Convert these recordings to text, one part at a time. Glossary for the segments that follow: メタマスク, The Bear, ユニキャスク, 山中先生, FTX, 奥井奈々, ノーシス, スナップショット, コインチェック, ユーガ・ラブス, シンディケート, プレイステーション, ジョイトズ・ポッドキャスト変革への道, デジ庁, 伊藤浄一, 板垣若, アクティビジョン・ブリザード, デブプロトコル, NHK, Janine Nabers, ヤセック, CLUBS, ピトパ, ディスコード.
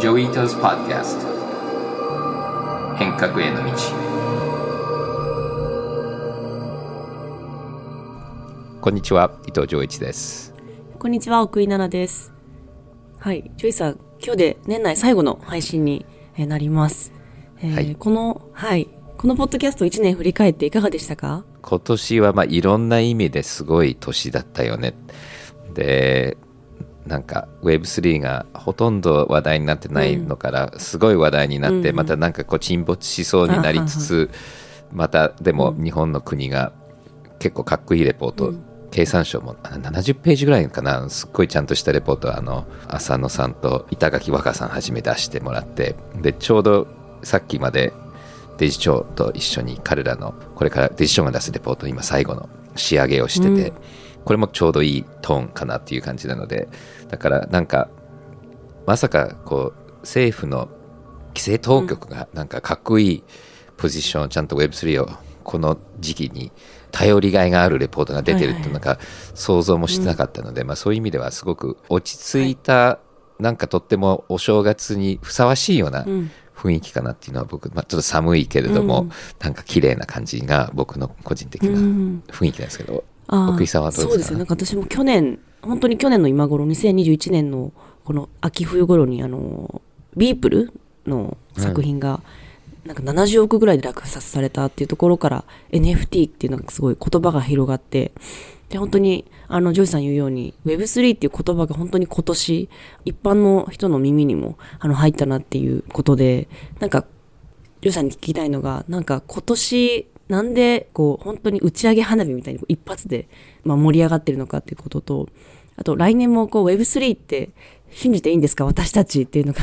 ジョイトズ・ポッドキャスト変革への道。こんにちは、伊藤浄一です。こんにちは、奥井奈々です。はい、ジョイさん、今日で年内最後の配信になります。はい、このポッドキャスト1年振り返っていかがでしたか？今年は、いろんな意味ですごい年だったよね。で、なんか web3 がほとんど話題になってないのから、すごい話題になって、またなんかこう沈没しそうになりつつ、またでも日本の国が結構かっこいいレポート、経産省も70ページぐらいかな、すっごいちゃんとしたレポート、浅野さんと板垣若さんはじめ出してもらって、でちょうどさっきまでデジ庁と一緒に彼らのこれからデジ庁が出すレポート今最後の仕上げをしてて、これもちょうどいいトーンかなっていう感じなので、だからなんかまさかこう政府の規制当局がなんかかっこいいポジションをちゃんと Web3 をこの時期に頼りがいがあるレポートが出てるってなんか想像もしてなかったので、そういう意味ではすごく落ち着いた、なんかとってもお正月にふさわしいような雰囲気かなっていうのは、僕、ちょっと寒いけれども、なんか綺麗な感じが僕の個人的な雰囲気なんですけど、奥井さんはどうですか？そうですよ。なんか私も去年、本当に去年の今頃、2021年のこの秋冬頃にビープルの作品が、なんか70億ぐらいで落札されたっていうところから NFT っていうのがすごい言葉が広がって、で本当にジョイさん言うように Web3 っていう言葉が本当に今年一般の人の耳にも入ったなっていうことで、なんかジョイさんに聞きたいのが、なんか今年なんでこう本当に打ち上げ花火みたいに一発で盛り上がってるのかっていうことと、あと来年もこう Web3 って信じていいんですか私たちっていうのが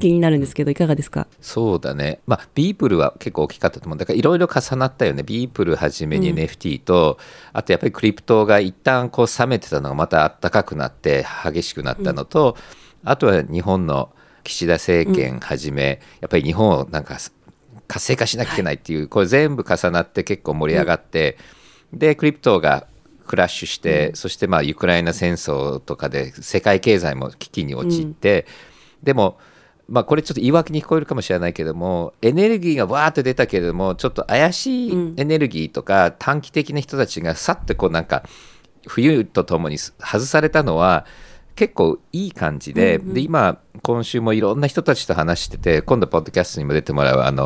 気になるんですけど、いかがですか？そうだね、ビープルは結構大きかったと思う。だからいろいろ重なったよね。ビープルはじめに NFT と、あとやっぱりクリプトが一旦こう冷めてたのがまた暖かくなって激しくなったのと、あとは日本の岸田政権はじめ、やっぱり日本をなんか活性化しなきゃいけないっていう、これ全部重なって結構盛り上がって、でクリプトがクラッシュして、そしてウクライナ戦争とかで世界経済も危機に陥って、でも、これちょっと言い訳に聞こえるかもしれないけども、エネルギーがわーっと出たけれども、ちょっと怪しいエネルギーとか短期的な人たちがさってこうなんか冬とともに外されたのは結構いい感じで、で今今週もいろんな人たちと話してて、今度ポッドキャストにも出てもらう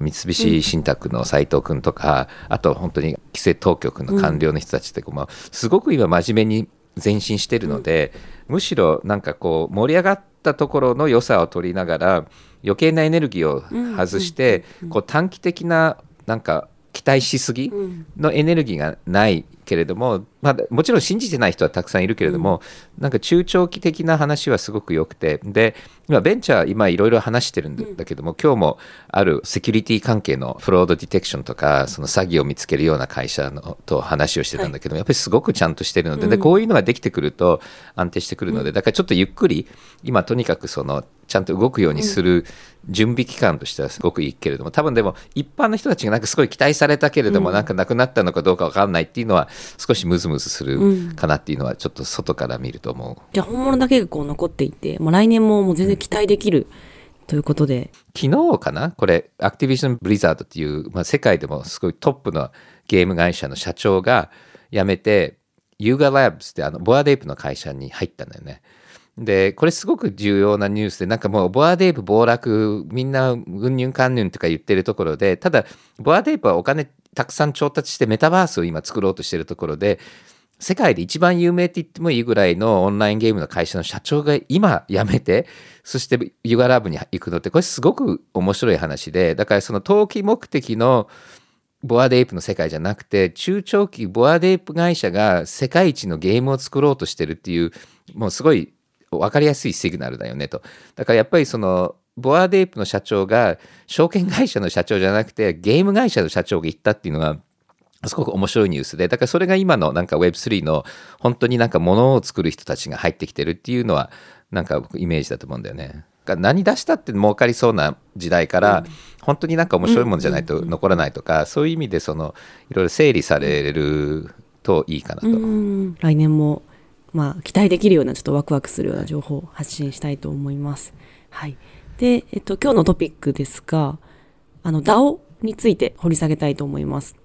三菱信託の斉藤君とか、あと本当に規制当局の官僚の人たちって、すごく今真面目に前進してるので、むしろなんかこう盛り上がったところの良さを取りながら余計なエネルギーを外して、こう短期的ななんか期待しすぎのエネルギーがないけれども、もちろん信じてない人はたくさんいるけれども、なんか中長期的な話はすごく良くて、で今ベンチャー今いろいろ話してるんだけども、今日もあるセキュリティ関係のフロードディテクションとか、その詐欺を見つけるような会社のと話をしてたんだけども、やっぱりすごくちゃんとしてるので、でこういうのができてくると安定してくるので、だからちょっとゆっくり今とにかくそのちゃんと動くようにする準備期間としてはすごくいいけれども、多分でも一般の人たちがなんかすごい期待されたけれども、なんかなくなったのかどうか分かんないっていうのは少しムズムズするかなっていうのはちょっと外から見ると思う。じゃあ本物だけがこう残っていて、来年も全然期待できるということで、昨日かな、これアクティビジョン・ブリザードっていう、世界でもすごいトップのゲーム会社の社長が辞めてユーガ・ラブスってボアデープの会社に入ったんだよね。でこれすごく重要なニュースで、なんかもうボアデープ暴落みんなうんにゅんかんにゅんとか言ってるところで、ただボアデープはお金たくさん調達してメタバースを今作ろうとしてるところで、世界で一番有名って言ってもいいぐらいのオンラインゲームの会社の社長が今辞めて、そしてユガラブに行くのって、これすごく面白い話で、だからその投機目的のボアデープの世界じゃなくて、中長期ボアデープ会社が世界一のゲームを作ろうとしてるっていう、もうすごい分かりやすいシグナルだよねと。だからやっぱりそのボアデープの社長が証券会社の社長じゃなくてゲーム会社の社長が言ったっていうのはすごく面白いニュースで、だからそれが今のなんか Web3 の本当になんかものを作る人たちが入ってきてるっていうのはなんか僕イメージだと思うんだよね。何出したって儲かりそうな時代から、本当になんか面白いもんじゃないと残らないとか、そういう意味でそのいろいろ整理されるといいかなと。来年も期待できるような、ちょっとワクワクするような情報を発信したいと思います。はい。で、今日のトピックですが、DAO について掘り下げたいと思います。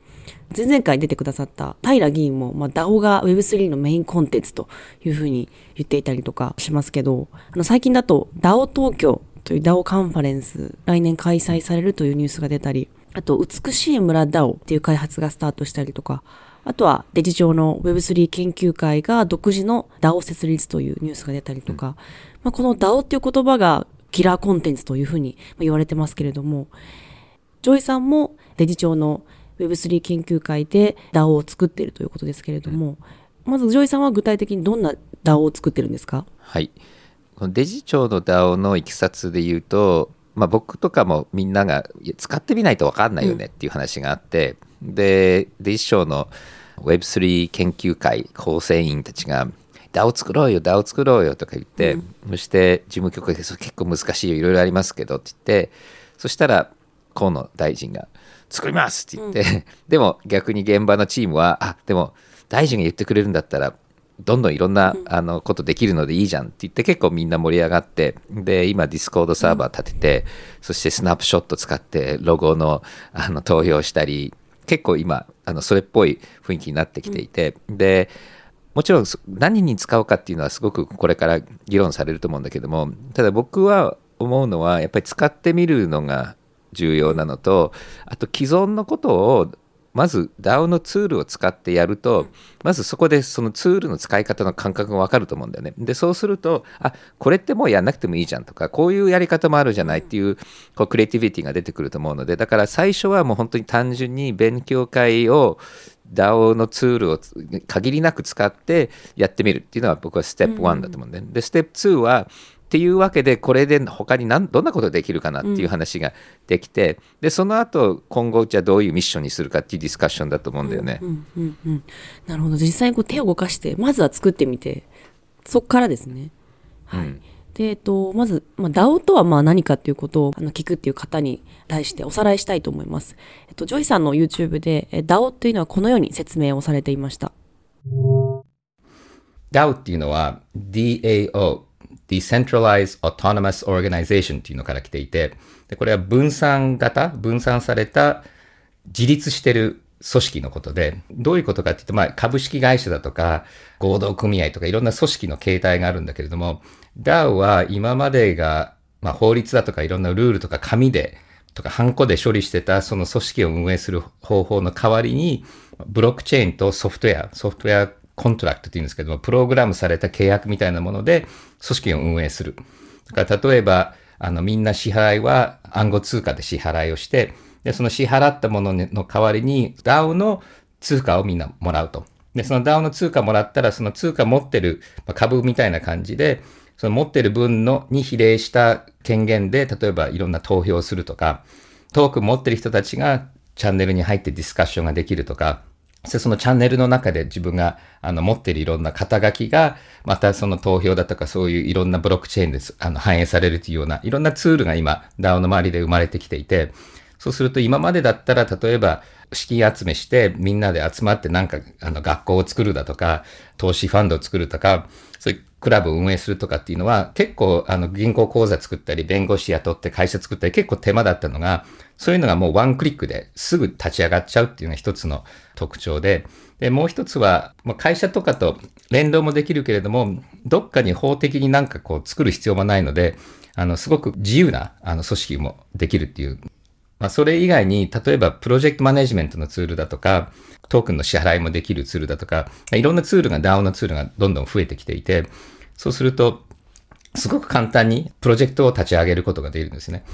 前々回出てくださった平議員も、DAO が Web3 のメインコンテンツというふうに言っていたりとかしますけど、最近だと DAO 東京という DAO カンファレンス、来年開催されるというニュースが出たり、あと美しい村 DAO っていう開発がスタートしたりとか、あとはデジ上の Web3 研究会が独自の DAO 設立というニュースが出たりとか、この DAO っていう言葉がキラーコンテンツというふうに言われてますけれども、ジョイさんもデジ上の Web3 研究会で DAO を作っているということですけれども、まずジョイさんは具体的にどんな DAO を作ってるんですか？はい。このデジ上の DAO のいきさつで言うと、僕とかもみんなが使ってみないと分かんないよねっていう話があって、で、デジ上の Web3 研究会構成員たちが DAO 作ろうよ DAO 作ろうよとか言って、そして事務局が結構難しいよいろいろありますけどって言って、そしたら河野大臣が作りますって言って、でも逆に現場のチームはでも大臣が言ってくれるんだったらどんどんいろんなことできるのでいいじゃんって言って、結構みんな盛り上がって、で今ディスコードサーバー立てて、そしてスナップショット使ってロゴの投票したり、結構今それっぽい雰囲気になってきていて、でもちろん何に使うかっていうのはすごくこれから議論されると思うんだけども、ただ僕は思うのはやっぱり使ってみるのが重要なのと、あと既存のことをまず DAO のツールを使ってやると、まずそこでそのツールの使い方の感覚が分かると思うんだよね。でそうするとこれってもうやんなくてもいいじゃんとか、こういうやり方もあるじゃないっていう、こうクリエイティビティが出てくると思うので、だから最初はもう本当に単純に勉強会を DAO のツールを限りなく使ってやってみるっていうのは僕はステップ1だと思うんだよね。でステップ2はっていうわけで、これで他にどんなことができるかなっていう話ができて、でその後今後じゃあどういうミッションにするかっていうディスカッションだと思うんだよね。なるほど。実際に手を動かしてまずは作ってみて、そこからですね。はい。でまず、DAO とは何かということを聞くっていう方に対しておさらいしたいと思います。ジョイさんの YouTube で DAO というのはこのように説明をされていました。DAO っていうのは DAO。Decentralized Autonomous Organization っていうのから来ていて、でこれは分散された自立してる組織のことで、どういうことかっていうと、株式会社だとか合同組合とかいろんな組織の形態があるんだけれども、DAO は今までが、法律だとかいろんなルールとか紙でとかハンコで処理してたその組織を運営する方法の代わりに、ブロックチェーンとソフトウェアコントラクトって言うんですけども、プログラムされた契約みたいなもので組織を運営する。だから例えば、みんな支払いは暗号通貨で支払いをして、で、その支払ったものの代わりに DAO の通貨をみんなもらうと。で、その DAO の通貨もらったら、その通貨持ってる株みたいな感じで、その持ってる分に比例した権限で、例えばいろんな投票をするとか、トークン持ってる人たちがチャンネルに入ってディスカッションができるとか、そのチャンネルの中で自分が持っているいろんな肩書きが、またその投票だとかそういういろんなブロックチェーンで反映されるというようないろんなツールが今 DAO の周りで生まれてきていて、そうすると今までだったら例えば資金集めしてみんなで集まってなんか学校を作るだとか投資ファンドを作るとかそういうクラブを運営するとかっていうのは結構銀行口座作ったり弁護士雇って会社作ったり結構手間だったのが、そういうのがもうワンクリックですぐ立ち上がっちゃうっていうのが一つの特徴で、もう一つは会社とかと連動もできるけれども、どっかに法的になんかこう作る必要もないので、すごく自由な組織もできるっていう。それ以外に例えばプロジェクトマネジメントのツールだとかトークンの支払いもできるツールだとかいろんなツールが DAO のツールがどんどん増えてきていて、そうするとすごく簡単にプロジェクトを立ち上げることができるんですね。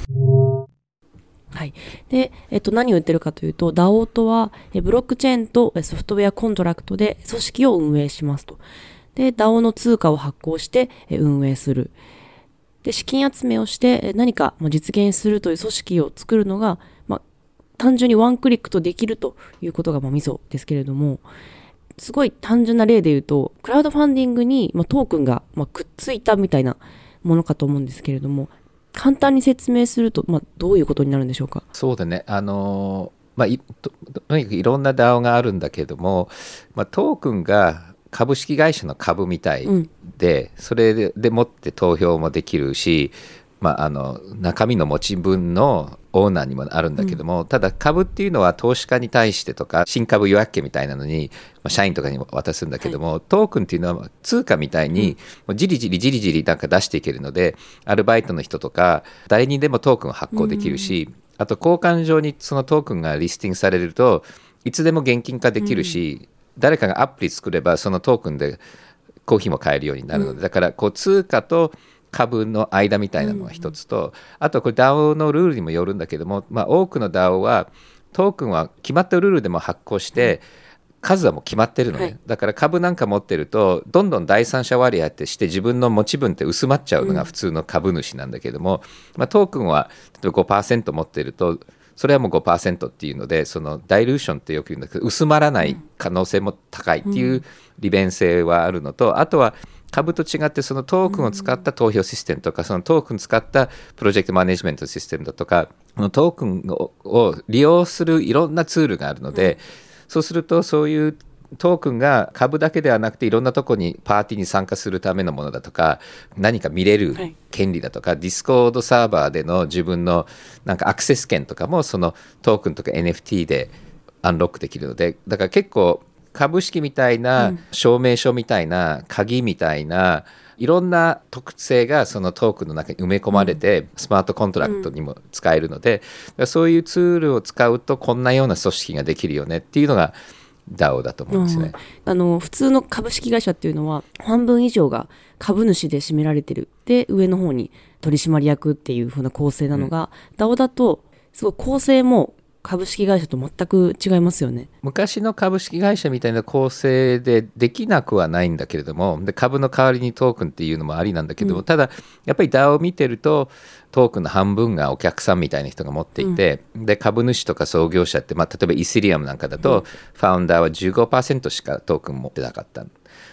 はい。で、何を言ってるかというと、DAO とはブロックチェーンとソフトウェアコントラクトで組織を運営しますと。で、DAO の通貨を発行して運営する。で、資金集めをして何か実現するという組織を作るのが、単純にワンクリックとできるということがミソですけれども、すごい単純な例で言うと、クラウドファンディングにトークンがくっついたみたいなものかと思うんですけれども、簡単に説明すると、どういうことになるんでしょうか？そうだね。とにかくいろんな DAO があるんだけども、トークンが株式会社の株みたいで、それでもって投票もできるし、まあ、中身の持ち分のオーナーにもあるんだけども、ただ株っていうのは投資家に対してとか新株予約権みたいなのに、まあ、社員とかにも渡すんだけども、はい、トークンっていうのは通貨みたいにもうじりじりなんか出していけるので、アルバイトの人とか誰にでもトークンを発行できるし、あと交換上にそのトークンがリスティングされるといつでも現金化できるし、誰かがアプリ作ればそのトークンでコーヒーも買えるようになるので、だからこう通貨と株の間みたいなのが一つと、あとこれ DAO のルールにもよるんだけども、まあ、多くの DAO はトークンは決まったルールでも発行して、数はもう決まってるのね、だから株なんか持ってるとどんどん第三者割合ってして自分の持ち分って薄まっちゃうのが普通の株主なんだけども、まあ、トークンは例えば 5% 持ってるとそれはもう 5% っていうので、そのダイルーションってよく言うんだけど薄まらない可能性も高いっていう利便性はあるのと、あとは株と違ってそのトークンを使った投票システムとか、そのトークン使ったプロジェクトマネジメントシステムだとか、このトークンを利用するいろんなツールがあるので、そうするとそういうトークンが株だけではなくていろんなとこにパーティーに参加するためのものだとか、何か見れる権利だとか、ディスコードサーバーでの自分のなんかアクセス権とかもそのトークンとか NFT でアンロックできるので、だから結構株式みたいな証明書みたいな鍵みたいないろんな特性がそのトークンの中に埋め込まれて、スマートコントラクトにも使えるので、そういうツールを使うとこんなような組織ができるよねっていうのがDAO だと思うんですね。普通の株式会社っていうのは半分以上が株主で占められてる、で上の方に取締役っていう風な構成なのが、DAO だとすごい構成も株式会社と全く違いますよね。昔の株式会社みたいな構成でできなくはないんだけれども、で株の代わりにトークンっていうのもありなんだけども、ただやっぱり DAO を見てるとトークンの半分がお客さんみたいな人が持っていて、で株主とか創業者って、まあ、例えばイスリアムなんかだとファウンダーは 15% しかトークン持ってなかった。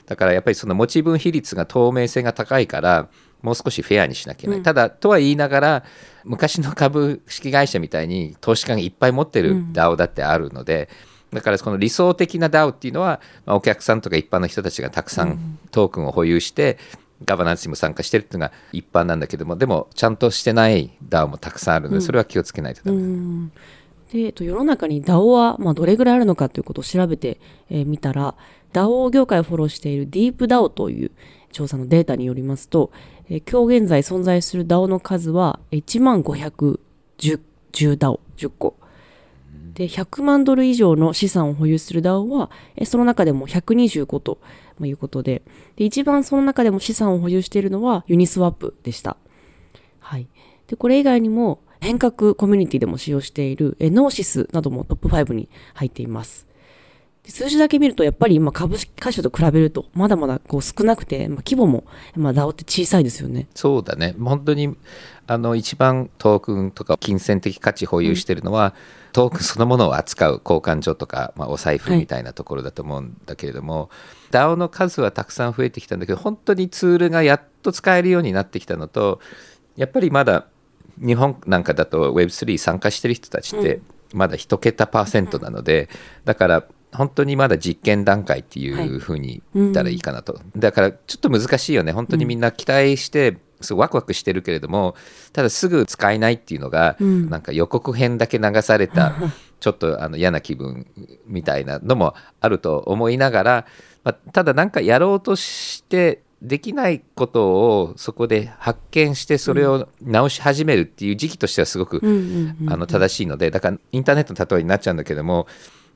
だからやっぱりその持ち分比率が透明性が高いからもう少しフェアにしなきゃいけない、ただとは言いながら昔の株式会社みたいに投資家がいっぱい持ってる DAO だってあるので、だからこの理想的な DAO っていうのは、まあ、お客さんとか一般の人たちがたくさんトークンを保有して、ガバナンスにも参加してるっていうのが一般なんだけども、でもちゃんとしてない DAO もたくさんあるので、それは気をつけないとダメだ。で世の中に DAO はまあどれぐらいあるのかということを調べてみたら、 DAO 業界をフォローしているディープ DAO という調査のデータによりますと、今日現在存在する DAO の数は1万510 10個で$1,000,000以上の資産を保有する DAO はその中でも125ということ で一番その中でも資産を保有しているのはユニスワップでした、でこれ以外にも変革コミュニティでも使用しているノーシスなどもトップ5に入っています。数字だけ見るとやっぱり今株式会社と比べるとまだまだこう少なくて、規模も DAO って小さいですよね。そうだね、本当に一番トークンとか金銭的価値保有しているのは、トークンそのものを扱う交換所とか、お財布みたいなところだと思うんだけれども、DAO の数はたくさん増えてきたんだけど、本当にツールがやっと使えるようになってきたのと、やっぱりまだ日本なんかだと Web3 参加してる人たちってまだ1桁%なので、だから本当にまだ実験段階っていうふうに言ったらいいかなと、だからちょっと難しいよね。本当にみんな期待してすごいワクワクしてるけれども、ただすぐ使えないっていうのが、なんか予告編だけ流されたちょっと嫌な気分みたいなのもあると思いながら、ただなんかやろうとしてできないことをそこで発見してそれを直し始めるっていう時期としてはすごく正しいので、だからインターネットの例えになっちゃうんだけども、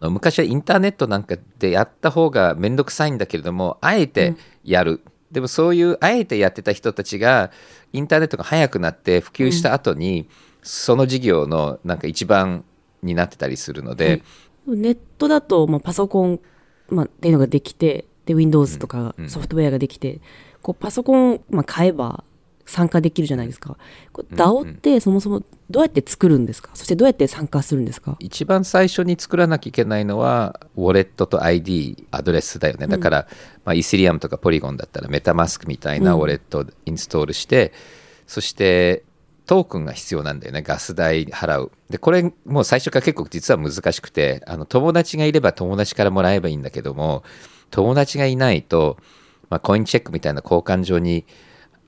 昔はインターネットなんかでやった方がめんどくさいんだけれども、あえてやる、でもそういうあえてやってた人たちがインターネットが早くなって普及した後に、その事業のなんか一番になってたりするので、ネットだとパソコン、っていうのができて、で Windows とかソフトウェアができて、こうパソコンを買えば参加できるじゃないですか。DAO ってそもそもどうやって作るんですか、そしてどうやって参加するんですか。一番最初に作らなきゃいけないのはウォレットと ID アドレスだよね。だから、イスリアムとかポリゴンだったらメタマスクみたいなウォレットをインストールして、そしてトークンが必要なんだよね、ガス代払う。でこれもう最初から結構実は難しくて、友達がいれば友達からもらえばいいんだけども、友達がいないと、コインチェックみたいな交換所に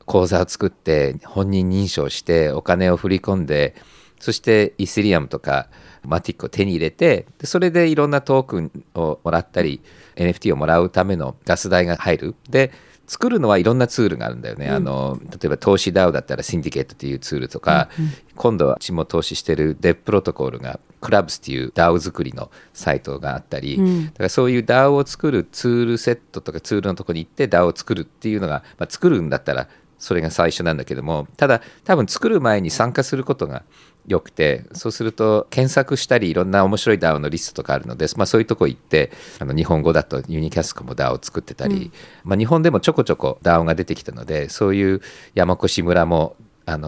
口座を作って本人認証してお金を振り込んで、そしてイーサリアムとかマティックを手に入れて、それでいろんなトークンをもらったり NFT をもらうためのガス代が入る。で作るのはいろんなツールがあるんだよね、うん、例えば投資 DAO だったらシンディケートというツールとか、うんうん、今度はうちも投資してるデブプロトコルが CLUBS という DAO 作りのサイトがあったり、うん、だからそういう DAO を作るツールセットとかツールのとこに行って DAO を作るっていうのが、まあ、作るんだったらそれが最初なんだけども、ただ多分作る前に参加することがよくて、そうすると検索したりいろんな面白い DAO のリストとかあるので、まあ、そういうとこ行って日本語だとユニキャスクも DAO を作ってたり、うん、まあ、日本でもちょこちょこ DAO が出てきたので、そういう山越村も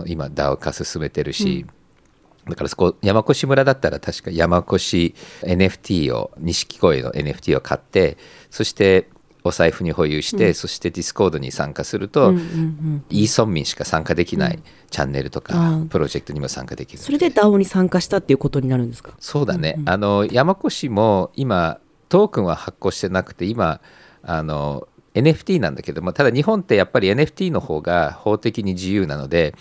今 DAO 化進めてるし、うん、だからそこ山越村だったら確か山越 NFT を錦鯉の NFT を買って、そしてお財布に保有して、うん、そしてディスコードに参加すると、うんうんうん、イーソン民しか参加できないチャンネルとか、うん、プロジェクトにも参加できるので、それで DAO に参加したっていうことになるんですか？そうだね、うんうん、山越も今トークンは発行してなくて、今NFT なんだけども、ただ日本ってやっぱり NFT の方が法的に自由なので、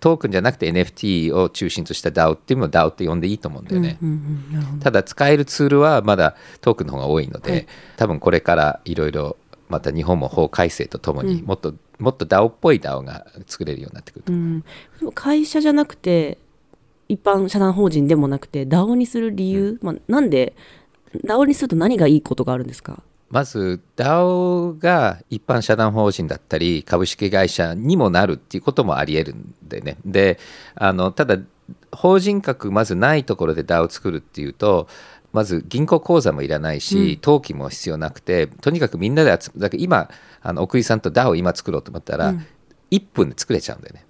トークンじゃなくて NFT を中心とした DAO っていうのを DAO って呼んでいいと思うんだよね、うんうんうん、ただ使えるツールはまだトークンの方が多いので、はい、多分これからいろいろまた日本も法改正とともにもっと DAO っぽい DAO が作れるようになってくると思う、うん、でも会社じゃなくて一般社団法人でもなくて DAO にする理由、うん、まあ、なんで DAO にすると何がいいことがあるんですか？まず DAO が一般社団法人だったり株式会社にもなるっていうこともありえるんでね。でただ法人格まずないところで DAO を作るっていうと、まず銀行口座もいらないし、登記も必要なくて、とにかくみんなでだから今奥井さんと DAO を今作ろうと思ったら、うん、1分で作れちゃうんだよね。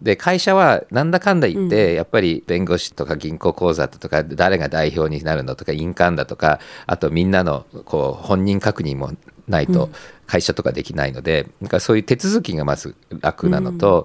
で会社はなんだかんだ言って、うん、やっぱり弁護士とか銀行口座とか誰が代表になるのとか印鑑だとか、あとみんなのこう本人確認もないと会社とかできないので、うん、なんかそういう手続きがまず楽なのと、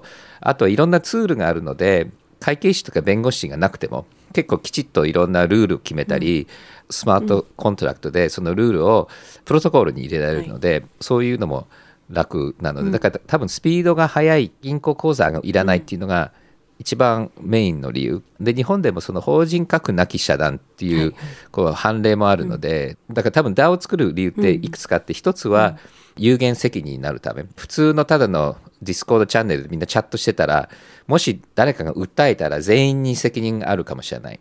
うん、あといろんなツールがあるので会計士とか弁護士がなくても結構きちっといろんなルールを決めたり、うん、スマートコントラクトでそのルールをプロトコルに入れられるので、はい、そういうのも楽なので、だから多分スピードが速い、銀行口座がいらないっていうのが一番メインの理由で、日本でもその法人格なき社団っていうこう判例もあるので、だから多分 DAO を作る理由っていくつかあって、一つは有限責任になるため、普通のただのディスコードチャンネルでみんなチャットしてたら、もし誰かが訴えたら全員に責任があるかもしれない。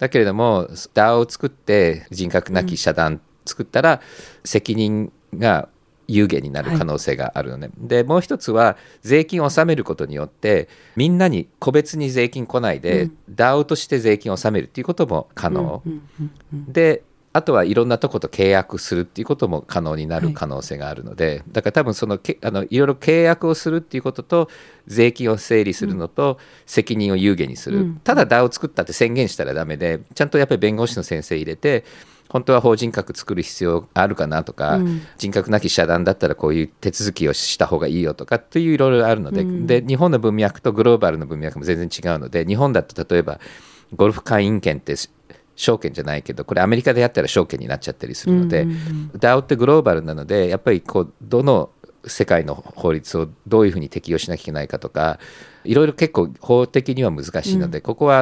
だけれども DAO を作って人格なき社団作ったら責任が有限になる可能性があるのね、はい、でもう一つは税金を納めることによってみんなに個別に税金来ないで、うん、DAO として税金を納めるっていうことも可能、うんうんうんうん、であとはいろんなとこと契約するっていうことも可能になる可能性があるので、はい、だから多分そのいろいろ契約をするっていうことと税金を整理するのと、うん、責任を有限にする、うん、ただ DAO を作ったって宣言したらダメで、ちゃんとやっぱり弁護士の先生入れて、本当は法人格作る必要あるかなとか、うん、人格なき社団だったらこういう手続きをした方がいいよとかっていういろいろあるの で、うん、で日本の文脈とグローバルの文脈も全然違うので、日本だと例えばゴルフ会員権って証券じゃないけど、これアメリカでやったら証券になっちゃったりするので、うんうんうん、DAO ってグローバルなので、やっぱりこうどの世界の法律をどういうふうに適用しなきゃいけないかとか、いろいろ結構法的には難しいので、うん、ここは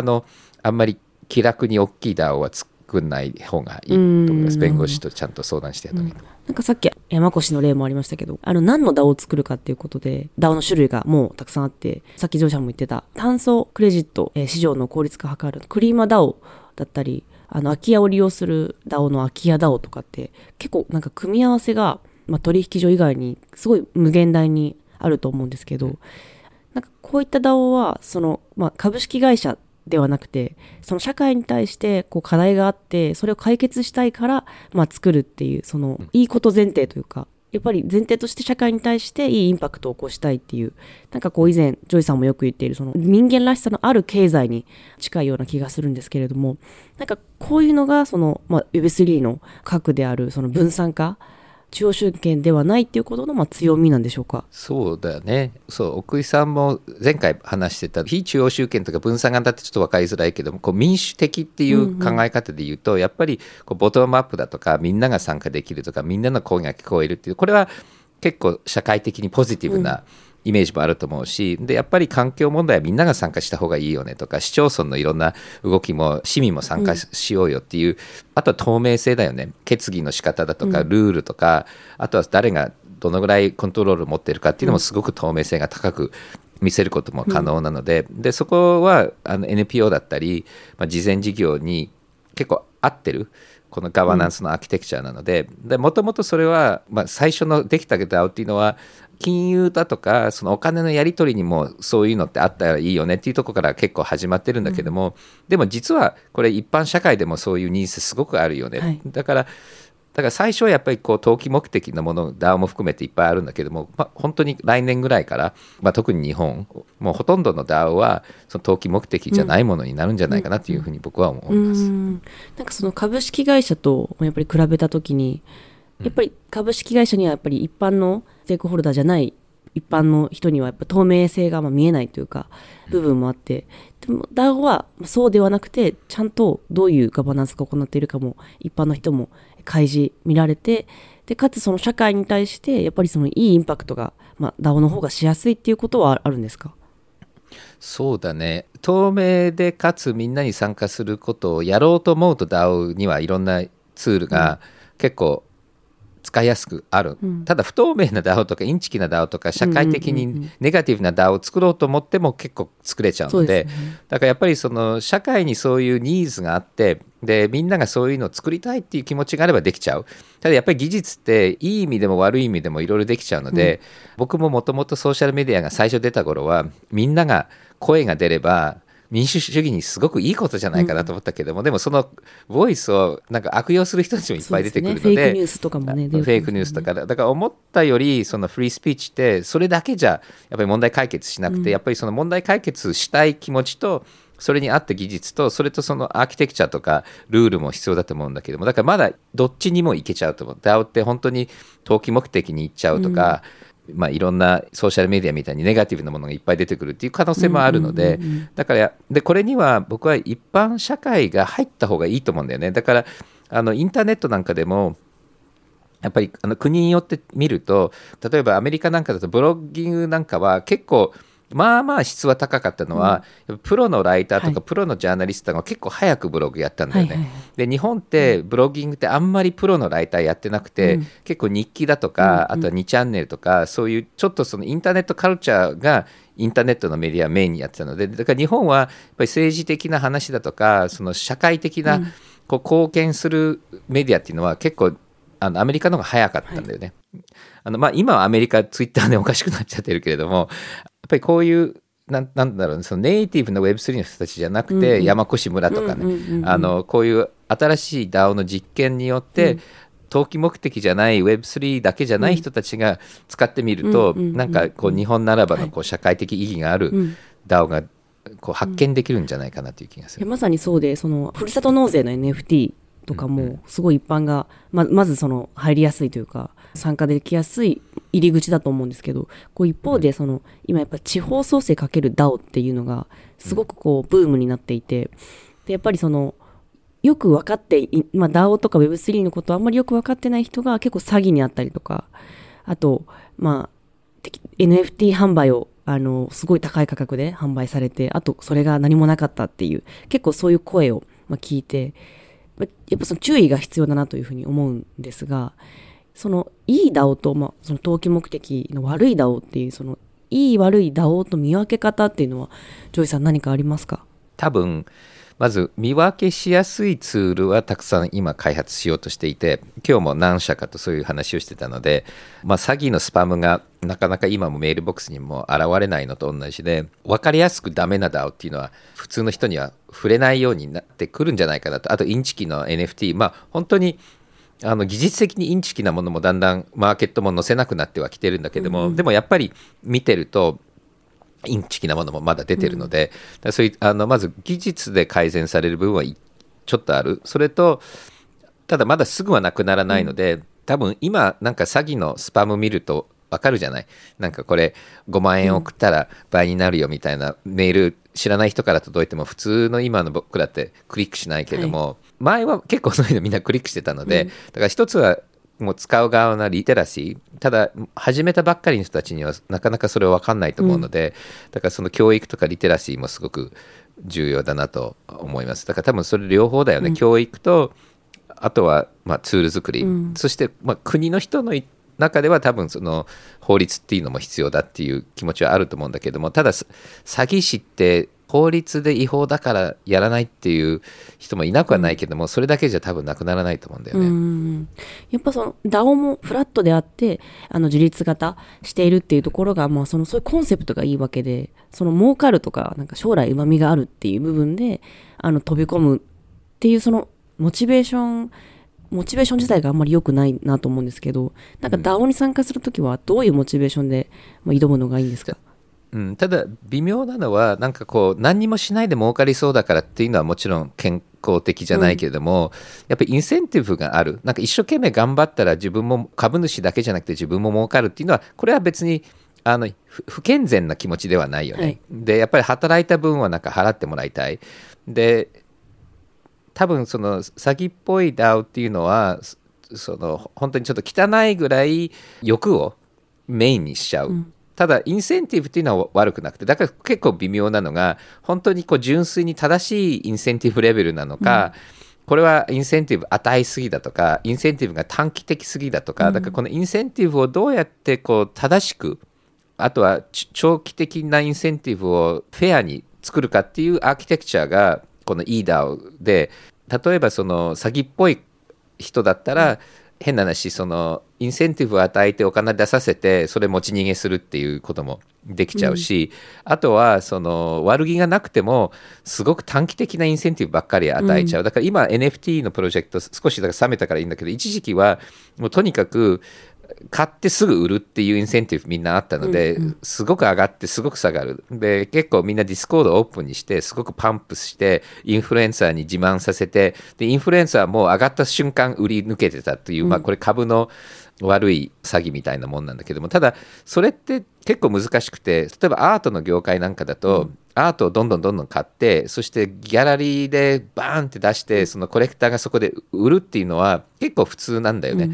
あんまり気楽に大きい DAO は作んない方がいいと思います。弁護士とちゃんと相談してやるのに、うん、なんかさっき山越の例もありましたけど、何の DAO を作るかっていうことで DAO の種類がもうたくさんあって、さっきジョーさんも言ってた炭素クレジット、市場の効率化を図るクリーマ DAO だったり、空き家を利用する DAO の空き家 DAO とかって結構なんか組み合わせが、まあ、取引所以外にすごい無限大にあると思うんですけど、うん、なんかこういった DAO はその、まあ、株式会社ではなくて、その社会に対してこう課題があってそれを解決したいから、まあ、作るっていう、そのいいこと前提というか、やっぱり前提として社会に対していいインパクトを起こしたいっていう、なんかこう以前ジョイさんもよく言っているその人間らしさのある経済に近いような気がするんですけれども、なんかこういうのがその、まあ、Web3 の核であるその分散化、中央集権ではないっていうことのまあ強みなんでしょうか？そうだよね。そう、奥井さんも前回話してた非中央集権とか分散型ってちょっと分かりづらいけども、こう民主的っていう考え方で言うと、うんうん、やっぱりこうボトムアップだとかみんなが参加できるとかみんなの声が聞こえるっていう、これは結構社会的にポジティブなイメージもあると思うし、でやっぱり環境問題はみんなが参加した方がいいよねとか、市町村のいろんな動きも市民も参加しようよっていう、あとは透明性だよね、決議の仕方だとかルールとか、あとは誰がどのぐらいコントロールを持ってるかっていうのもすごく透明性が高く見せることも可能なので、でそこはNPO だったり、慈善事業に結構合ってるこのガバナンスのアーキテクチャなので、もともとそれは、最初のできたDAOっていうのは金融だとかそのお金のやり取りにもそういうのってあったらいいよねっていうところから結構始まってるんだけども、でも実はこれ一般社会でもそういうニーズすごくあるよね、はい、だから最初はやっぱりこう投機目的のもの DAO も含めていっぱいあるんだけども、本当に来年ぐらいから、特に日本もうほとんどの DAO はその投機目的じゃないものになるんじゃないかなというふうに僕は思います。なんかその株式会社とやっぱり比べたときに、やっぱり株式会社にはやっぱり一般のステークホルダーじゃない一般の人にはやっぱ透明性が見えないというか部分もあって、でも DAO はそうではなくて、ちゃんとどういうガバナンスが行っているかも一般の人も開示見られて、でかつその社会に対してやっぱりそのいいインパクトが、DAO の方がしやすいっていうことはあるんですか？そうだね、透明でかつみんなに参加することをやろうと思うと DAO にはいろんなツールが結構、使いやすくある、ただ不透明な DAO とかインチキな DAO とか社会的にネガティブな DAO を作ろうと思っても結構作れちゃうの で、だからやっぱりその社会にそういうニーズがあって、でみんながそういうのを作りたいっていう気持ちがあればできちゃう。ただやっぱり技術っていい意味でも悪い意味でもいろいろできちゃうので、僕ももともとソーシャルメディアが最初出た頃はみんなが声が出れば民主主義にすごくいいことじゃないかなと思ったけども、でもそのボイスをなんか悪用する人たちもいっぱい出てくるので、フェイクニュースとかもね、フェイクニュースとかだから思ったよりそのフリースピーチってそれだけじゃやっぱり問題解決しなくて、やっぱりその問題解決したい気持ちとそれに合った技術と、それとそのアーキテクチャとかルールも必要だと思うんだけども、だからまだどっちにもいけちゃうと思う。 DAO って本当に投機目的にいっちゃうとか、いろんなソーシャルメディアみたいにネガティブなものがいっぱい出てくるっていう可能性もあるので、だからでこれには僕は一般社会が入った方がいいと思うんだよね。だからインターネットなんかでもやっぱり国によって見ると、例えばアメリカなんかだとブロギングなんかは結構質は高かったのは、プロのライターとかプロのジャーナリストが結構早くブログやったんだよね、で日本ってブロギングってあんまりプロのライターやってなくて、結構日記だとか、あとは2チャンネルとか、そういうちょっとそのインターネットカルチャーがインターネットのメディアメインにやってたので、だから日本はやっぱり政治的な話だとかその社会的なこう貢献するメディアっていうのは結構アメリカの方が早かったんだよね、今はアメリカツイッターでおかしくなっちゃってるけれども、やっぱりこういうなんだろうね、そのネイティブな Web3 の人たちじゃなくて、山越村とかね、こういう新しい DAO の実験によって、投機目的じゃない Web3 だけじゃない人たちが使ってみると、なんかこう日本ならばのこう社会的意義がある DAO がこう発見できるんじゃないかなという気がする。まさにそうで、そのふるさと納税の NFT とかもすごい一般が、まずその入りやすいというか参加できやすい入り口だと思うんですけど、こう一方でその今やっぱ地方創生×DAOっていうのがすごくこうブームになっていて、でやっぱりそのよく分かって、DAO とか Web3 のことあんまりよく分かってない人が結構詐欺にあったりとか、あとNFT 販売をすごい高い価格で販売されて、あとそれが何もなかったっていう、結構そういう声を聞いて、やっぱその注意が必要だなというふうに思うんですが、そのいい DAO と、その投機目的の悪い DAO っていう、そのいい悪い DAO と見分け方っていうのはジョイさん何かありますか？多分まず見分けしやすいツールはたくさん今開発しようとしていて、今日も何社かとそういう話をしてたので、詐欺のスパムがなかなか今もメールボックスにも現れないのと同じで、分かりやすくダメな DAO っていうのは普通の人には触れないようになってくるんじゃないかなと。あとインチキの NFT、本当に技術的にインチキなものもだんだんマーケットも載せなくなってはきてるんだけども、でもやっぱり見てるとインチキなものもまだ出てるので、そういうまず技術で改善される部分はちょっとある。それとただまだすぐはなくならないので、多分今なんか詐欺のスパム見るとわかるじゃない、なんかこれ5万円送ったら倍になるよみたいなメール知らない人から届いても、普通の今の僕らってクリックしないけども、前は結構そういうのみんなクリックしてたので、だから一つはもう使う側のリテラシー、ただ始めたばっかりの人たちにはなかなかそれは分かんないと思うので、だからその教育とかリテラシーもすごく重要だなと思います。だから多分それ両方だよね、教育とあとはまあツール作り、そしてまあ国の人の中では多分その法律っていうのも必要だっていう気持ちはあると思うんだけども、ただ詐欺師って法律で違法だからやらないっていう人もいなくはないけども、それだけじゃ多分なくならないと思うんだよね。やっぱその DAO もフラットであって自立型しているっていうところが、まあ、そういうコンセプトがいいわけで、その儲かるとか、 なんか将来うまみがあるっていう部分で飛び込むっていうそのモチベーション自体があんまり良くないなと思うんですけど、なんか DAO に参加するときはどういうモチベーションで挑むのがいいんですか？うん、ただ微妙なのはなんかこう何にもしないで儲かりそうだからっていうのはもちろん健康的じゃないけれども、やっぱりインセンティブがある、なんか一生懸命頑張ったら自分も株主だけじゃなくて自分も儲かるっていうのは、これは別に不健全な気持ちではないよね、はい、でやっぱり働いた分はなんか払ってもらいたい。で多分その詐欺っぽい DAO っていうのはその本当にちょっと汚いぐらい欲をメインにしちゃう、ただインセンティブっていうのは悪くなくて、だから結構微妙なのが本当にこう純粋に正しいインセンティブレベルなのか、これはインセンティブ与えすぎだとかインセンティブが短期的すぎだとか、だからこのインセンティブをどうやってこう正しく、あとは長期的なインセンティブをフェアに作るかっていうアーキテクチャがこの eDAO で、例えばその詐欺っぽい人だったら、変な話そのインセンティブを与えてお金出させてそれ持ち逃げするっていうこともできちゃうし、あとはその悪気がなくてもすごく短期的なインセンティブばっかり与えちゃう、だから今 NFT のプロジェクト少しだから冷めたからいいんだけど、一時期はもうとにかく買ってすぐ売るっていうインセンティブみんなあったので、すごく上がってすごく下がる。で結構みんなディスコードをオープンにしてすごくパンプしてインフルエンサーに自慢させて、でインフルエンサーも上がった瞬間売り抜けてたという、まあこれ株の悪い詐欺みたいなもんなんだけども、ただそれって結構難しくて、例えばアートの業界なんかだと、アートをどんどん買って、そしてギャラリーでバーンって出して、そのコレクターがそこで売るっていうのは結構普通なんだよね、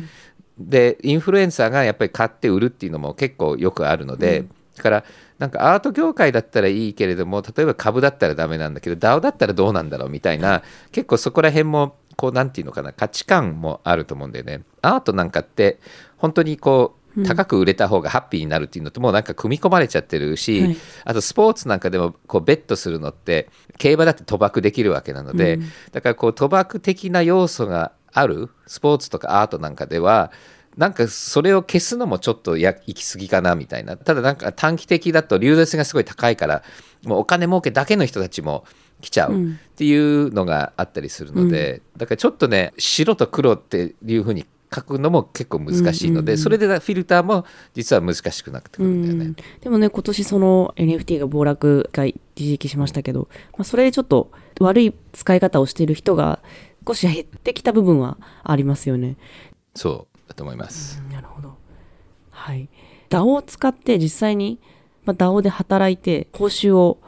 でインフルエンサーがやっぱり買って売るっていうのも結構よくあるので、だからなんかアート業界だったらいいけれども、例えば株だったらダメなんだけど DAO だったらどうなんだろうみたいな、結構そこら辺もこうなんていうのかな、価値観もあると思うんだよね。アートなんかって本当にこう高く売れた方がハッピーになるっていうのともうなんか組み込まれちゃってるし、あとスポーツなんかでもこうベットするのって、競馬だって賭博できるわけなので、だからこう賭博的な要素があるスポーツとかアートなんかでは、なんかそれを消すのもちょっと行き過ぎかなみたいな。ただなんか短期的だと流動性がすごい高いから、もうお金儲けだけの人たちも来ちゃうっていうのがあったりするので、だからちょっとね、白と黒っていう風に書くのも結構難しいので、それでフィルターも実は難しくなってくるんだよね、でもね、今年その NFT が暴落が一時期しましたけど、まあ、それでちょっと悪い使い方をしている人が少し減ってきた部分はありますよね。そうだと思います、なるほど、はい、DAO を使って実際に、まあ、DAO で働いて報酬を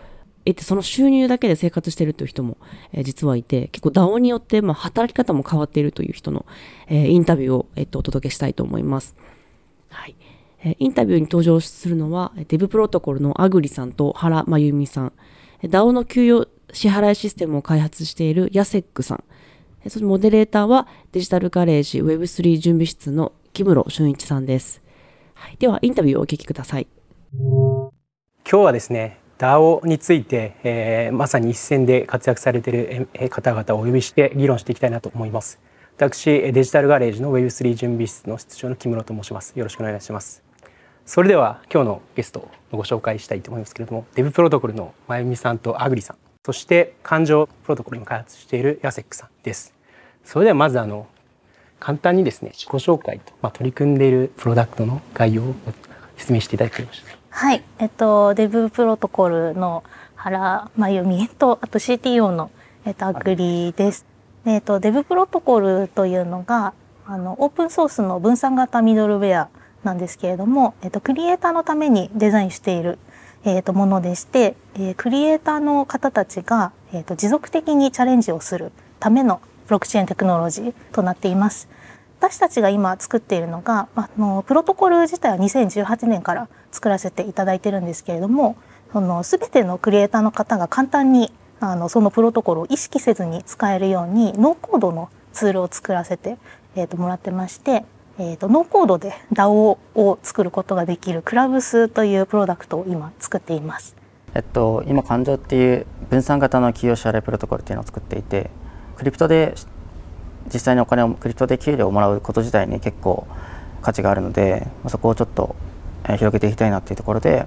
得て、その収入だけで生活しているという人も、実はいて、結構 DAO によって、まあ、働き方も変わっているという人の、インタビューを、お届けしたいと思います、はい。インタビューに登場するのはデブプロトコルのアグリさんと原真由美さん、 DAO の給与支払いシステムを開発しているヤセックさん、そしてモデレーターはデジタルガレージ Web3 準備室の木室俊一さんです、はい、ではインタビューをお聞きください。今日はですね、 DAO について、まさに一線で活躍されている方々をお呼びして議論していきたいなと思います。私、デジタルガレージの Web3 準備室の室長の木室と申します。よろしくお願いします。それでは今日のゲストをご紹介したいと思いますけれども、デブプロトコルの真由美さんとアグリさん、そして感情プロトコルを開発しているヤセックさんです。それではまず簡単にですね、自己紹介と、まあ、取り組んでいるプロダクトの概要を説明していただきました。はい、デブプロトコルの原真由美と、あと CTO の、アグリです、デブプロトコルというのがオープンソースの分散型ミドルウェアなんですけれども、クリエイターのためにデザインしているものでして、クリエイターの方たちが、持続的にチャレンジをするためのブロックチェーンテクノロジーとなっています。私たちが今作っているのがプロトコル自体は2018年から作らせていただいてるんですけれども、その全てのクリエイターの方が簡単にそのプロトコルを意識せずに使えるようにノーコードのツールを作らせて、もらってまして、ノーコードで DAO を作ることができるCLUBSというプロダクトを今作っています。今感情っていう分散型の給与支払いプロトコルっていうのを作っていて、クリプトで実際にお金をクリプトで給料をもらうこと自体に結構価値があるので、そこをちょっと広げていきたいなっていうところで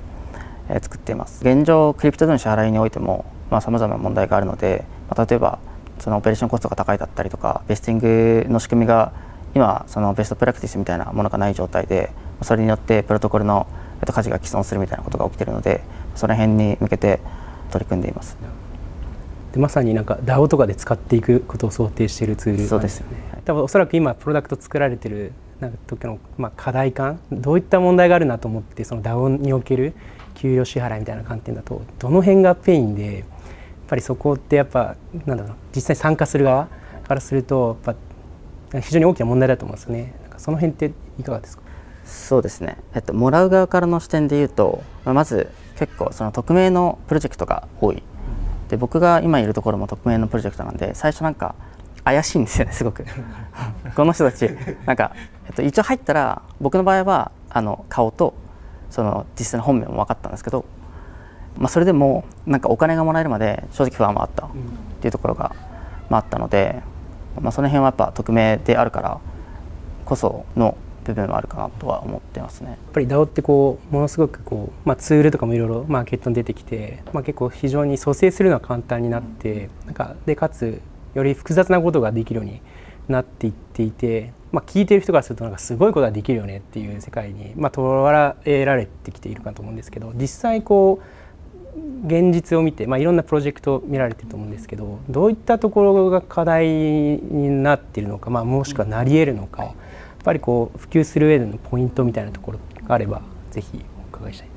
作っています。現状クリプトでの支払いにおいてもさまざまな問題があるので、例えばそのオペレーションコストが高いだったりとか、ベスティングの仕組みが今そのベストプラクティスみたいなものがない状態で、それによってプロトコルの価値が毀損するみたいなことが起きているので、その辺に向けて取り組んでいます。でまさになんか DAO とかで使っていくことを想定しているツールなんですよね。多分おそらく今プロダクト作られてる時の課題感、どういった問題があるなと思って、その DAO における給与支払いみたいな観点だとどの辺がペインで、やっぱりそこってやっぱなんだろう、実際参加する側からするとやっぱ非常に大きな問題だと思うんですよね。なんかその辺っていかがですか？そうですね、もらう側からの視点で言うと、まず結構その匿名のプロジェクトが多い。で僕が今いるところも匿名のプロジェクトなんで、最初なんか怪しいんですよね、すごくこの人たちなんか、一応入ったら僕の場合は顔とその実際の本名も分かったんですけど、それでもなんかお金がもらえるまで正直不安はあったっていうところが、あったので、その辺はやっぱ匿名であるからこその部分はあるかなとは思ってますね。やっぱり DAO ってこうものすごくこう、ツールとかもいろいろマーケットに出てきて、結構非常に蘇生するのは簡単になって、なんかでかつより複雑なことができるようになっていっていて、聞いてる人からするとなんかすごいことができるよねっていう世界にとらえられてきているかと思うんですけど、実際こう現実を見て、いろんなプロジェクト見られてると思うんですけど、どういったところが課題になっているのか、もしくはなりえるのか、やっぱりこう普及する上でのポイントみたいなところがあればぜひお伺いしたい。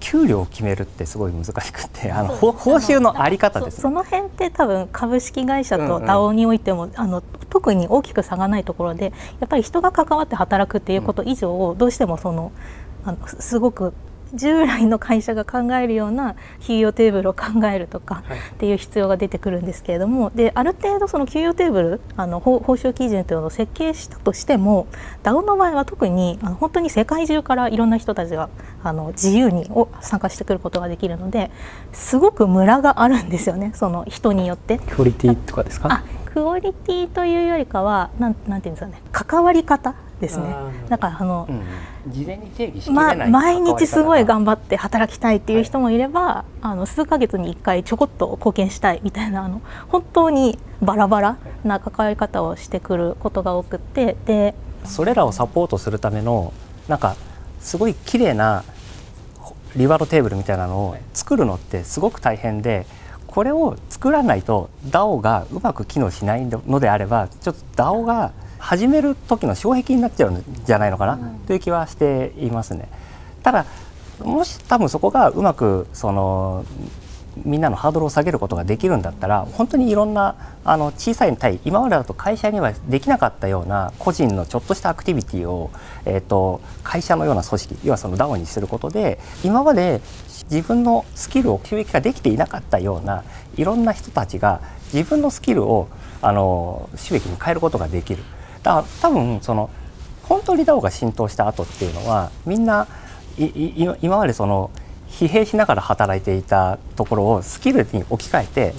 給料を決めるってすごい難しくて、報酬のあり方ですね。その辺って多分株式会社と DAO においても特に大きく差がないところで、やっぱり人が関わって働くっていうこと以上をどうしてもすごく従来の会社が考えるような給与テーブルを考えるとかっていう必要が出てくるんですけれども、である程度その給与テーブル報酬基準というのを設計したとしても、 DAO の場合は特に本当に世界中からいろんな人たちが自由に参加してくることができるので、すごくムラがあるんですよね、その人によって。クオリティとかですか？クオリティというよりかはなんていうんですかね、関わり方ですね。だから事前に定義してない毎日すごい頑張って働きたいっていう人もいれば、数ヶ月に1回ちょこっと貢献したいみたいな本当にバラバラな関わり方をしてくることが多くて、でそれらをサポートするためのなんかすごい綺麗なリワードテーブルみたいなのを作るのってすごく大変で、これを作らないと DAO がうまく機能しないのであれば、ちょっと DAO が始める時の障壁になっちゃうんじゃないのかなという気はしていますね。ただもし多分そこがうまくみんなのハードルを下げることができるんだったら、本当にいろんな小さい対今までだと会社にはできなかったような個人のちょっとしたアクティビティを、会社のような組織、要はその DAO にすることで、今まで自分のスキルを収益化できていなかったようないろんな人たちが自分のスキルを収益に変えることができる。多分本当に DAO が浸透した後っていうのは、みんない今まで疲弊しながら働いていたところをスキルに置き換えて、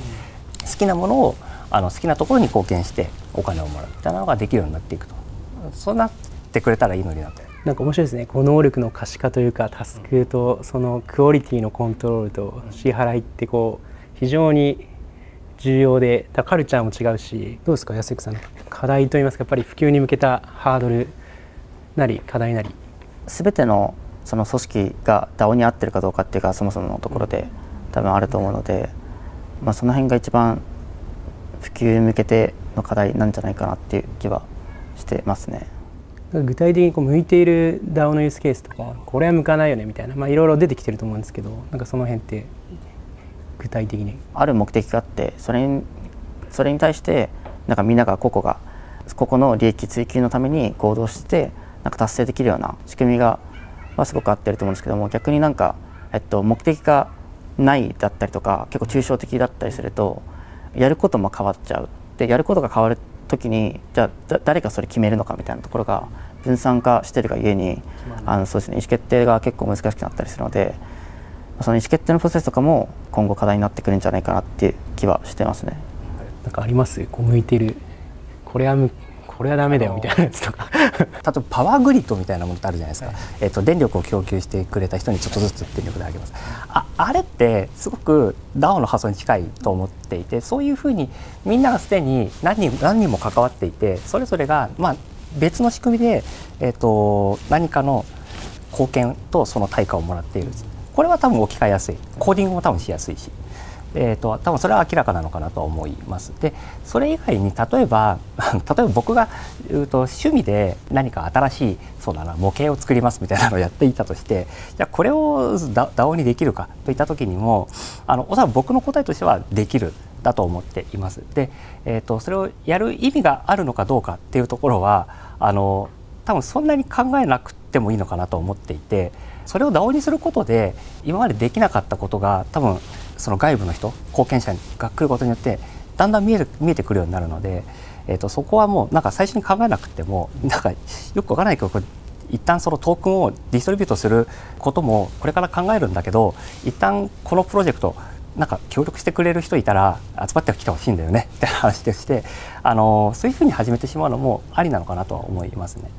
好きなものを好きなところに貢献してお金をもらうみたいなのができるようになっていくと、そうなってくれたらいいのになって。なんか面白いですね、こう能力の可視化というか、タスクとそのクオリティのコントロールと支払いってこう非常に重要で、カルチャーも違うし、どうですか安幸さん、課題といいますか、やっぱり普及に向けたハードルなり課題なり。全てのその組織が DAO に合ってるかどうかっていうか、そもそものところで多分あると思うので、その辺が一番普及に向けての課題なんじゃないかなっていう気はしてますね。具体的にこう向いている DAO のユースケースとか、これは向かないよねみたいな、いろいろ出てきてると思うんですけど、なんかその辺って具体的に。ある目的があって、それに対してなんかみんなが個々が個々の利益追求のために行動してなんか達成できるような仕組みがはすごく合ってると思うんですけども、逆になんか、目的がないだったりとか結構抽象的だったりするとやることも変わっちゃう。でやることが変わる時にじゃあ誰がそれ決めるのかみたいなところが分散化してるがゆえにそうですね、意思決定が結構難しくなったりするので、その意思決定のプロセスとかも今後課題になってくるんじゃないかなっていう気はしてますね。なんかあります？こう向いてるこれはダメだよみたいなやつとか例えばパワーグリッドみたいなものってあるじゃないですか、はい、電力を供給してくれた人にちょっとずつ電力であげます。あれってすごく DAO の発想に近いと思っていて、そういうふうにみんながすでに何人も関わっていて、それぞれが、別の仕組みで、何かの貢献とその対価をもらっている。これは多分置き換えやすい、コーディングも多分しやすいし、多分それは明らかなのかなと思います。でそれ以外に例えば僕が趣味で何か新しい模型を作りますみたいなのをやっていたとして、じゃこれを DAO にできるかといった時にもおそらく僕の答えとしてはできるだと思っています。で、それをやる意味があるのかどうかっていうところは多分そんなに考えなくてもいいのかなと思っていて、それを DAO にすることで今までできなかったことが多分その外部の人貢献者が来ることによってだんだん見えてくるようになるので、そこはもうなんか最初に考えなくてもなんかよく分からないけど、一旦そのトークンをディストリビュートすることもこれから考えるんだけど、一旦このプロジェクトなんか協力してくれる人いたら集まってきてほしいんだよねみたいな話でして、そういうふうに始めてしまうのもありなのかなとは思いますね。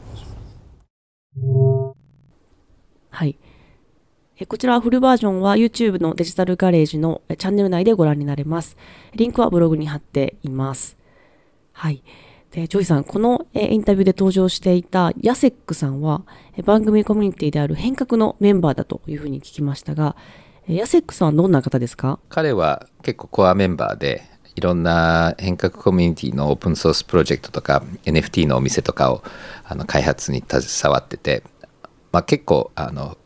はい。こちらフルバージョンは YouTube のデジタルガレージのチャンネル内でご覧になれます。リンクはブログに貼っています。はい。で、ジョイさん、このインタビューで登場していたヤセックさんは番組コミュニティである変革のメンバーだというふうに聞きましたが、ヤセックさんはどんな方ですか？彼は結構コアメンバーで、いろんな変革コミュニティのオープンソースプロジェクトとか NFT のお店とかを開発に携わってて、結構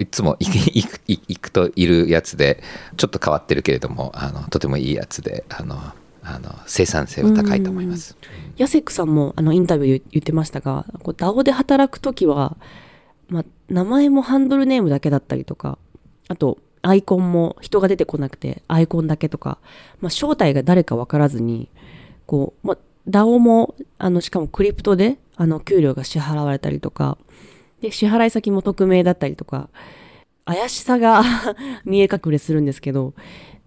いつも行くといるやつでちょっと変わってるけれどもとてもいいやつで生産性は高いと思います。ヤセックさんもインタビュー言ってましたが、DAO で働くときは、名前もハンドルネームだけだったりとか、あとアイコンも人が出てこなくてアイコンだけとか、正体が誰か分からずにDAO もしかもクリプトで給料が支払われたりとかで、支払い先も匿名だったりとか、怪しさが見え隠れするんですけど、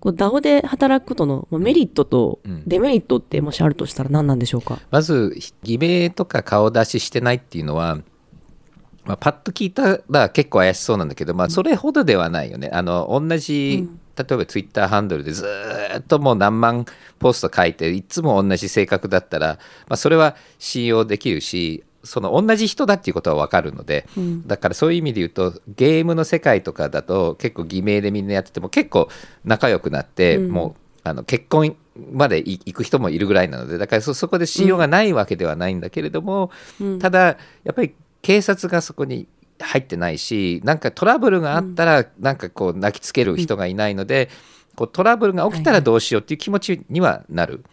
DAO で働くことのメリットとデメリットってもしあるとしたら何なんでしょうか？まず偽名とか顔出ししてないっていうのは、パッと聞いたら結構怪しそうなんだけど、それほどではないよね。同じ、例えばツイッターハンドルでずっともう何万ポスト書いていつも同じ性格だったら、それは信用できるし、その同じ人だっていうことは分かるので、だからそういう意味で言うとゲームの世界とかだと結構偽名でみんなやってても結構仲良くなって、もう結婚まで行く人もいるぐらいなので、だから そこで信用がないわけではないんだけれども、ただやっぱり警察がそこに入ってないし、なんかトラブルがあったらなんかこう泣きつける人がいないので、トラブルが起きたらどうしようっていう気持ちにはなる。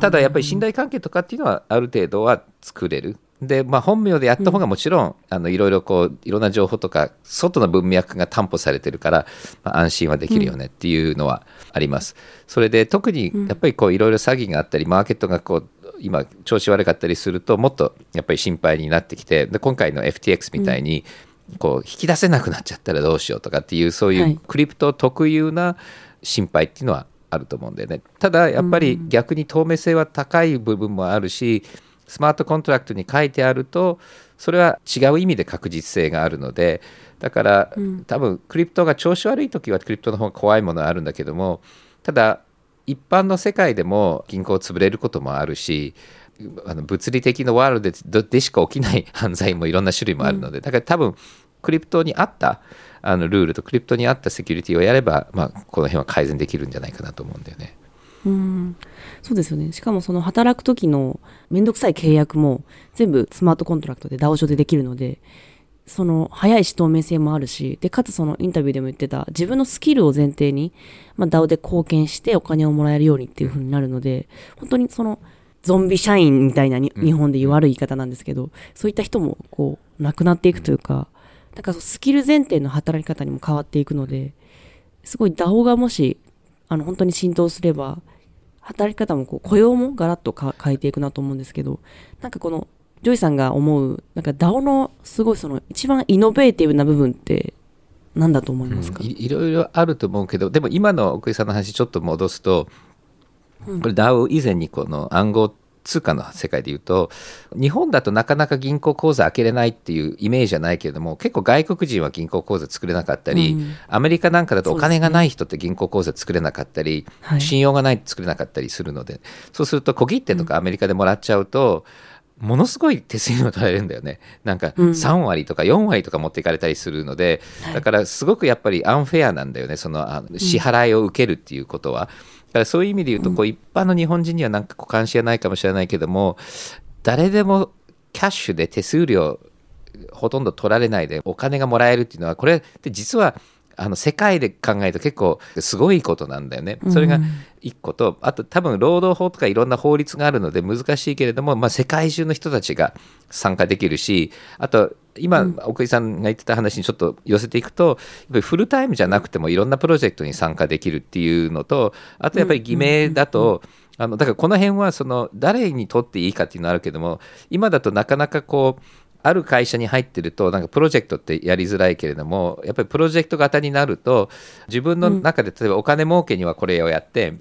ただやっぱり信頼関係とかっていうのはある程度は作れる。で本名でやった方がもちろん、いろいろこういろんな情報とか外の文脈が担保されてるから、安心はできるよねっていうのはあります。それで特にやっぱりこういろいろ詐欺があったりマーケットがこう今調子悪かったりするともっとやっぱり心配になってきて、で今回の FTX みたいにこう引き出せなくなっちゃったらどうしようとかっていう、そういうクリプト特有な心配っていうのはあると思うんだよね。ただやっぱり逆に透明性は高い部分もあるし、スマートコントラクトに書いてあるとそれは違う意味で確実性があるので、だから、多分クリプトが調子悪い時はクリプトの方が怖いものはあるんだけども、ただ一般の世界でも銀行潰れることもあるし、物理的なワールドでしか起きない犯罪もいろんな種類もあるので、だから多分クリプトに合ったルールとクリプトに合ったセキュリティをやれば、この辺は改善できるんじゃないかなと思うんだよね。そうですよね。しかもその働く時のめんどくさい契約も全部スマートコントラクトで DAO 上でできるので、その早いし透明性もあるし、でかつそのインタビューでも言ってた自分のスキルを前提に、DAO で貢献してお金をもらえるようにっていう風になるので、本当にそのゾンビ社員みたいなに、日本で言われる言い方なんですけど、そういった人もこうなくなっていくというか、なんかスキル前提の働き方にも変わっていくので、すごい DAO がもし本当に浸透すれば、働き方もこう雇用もガラッと変えていくなと思うんですけど、なんかこのジョイさんが思うなんか DAO のすごいその一番イノベーティブな部分って何だと思いますか？いろいろあると思うけど、でも今の奥井さんの話ちょっと戻すと、これ DAO 以前にこの暗号通貨の世界でいうと、日本だとなかなか銀行口座開けれないっていうイメージじゃないけれども、結構外国人は銀行口座作れなかったり、アメリカなんかだとお金がない人って銀行口座作れなかったり、信用がないと作れなかったりするので、そうすると小切手とかアメリカでもらっちゃうと、ものすごい手数料取られるんだよね。なんか3割とか4割とか持っていかれたりするので、だからすごくやっぱりアンフェアなんだよね、その支払いを受けるっていうことは。だからそういう意味で言うと、こう一般の日本人にはなんか関心はないかもしれないけども、誰でもキャッシュで手数料ほとんど取られないでお金がもらえるっていうのは、これって実は世界で考えると結構すごいことなんだよね。それが一個と、あと多分労働法とかいろんな法律があるので難しいけれども、まあ、世界中の人たちが参加できるし、あと今奥井さんが言ってた話にちょっと寄せていくと、やっぱりフルタイムじゃなくてもいろんなプロジェクトに参加できるっていうのと、あとやっぱり偽名だと、だからこの辺はその誰にとっていいかっていうのはあるけども、今だとなかなかこうある会社に入ってるとなんかプロジェクトってやりづらいけれども、やっぱりプロジェクト型になると自分の中で、例えばお金儲けにはこれをやって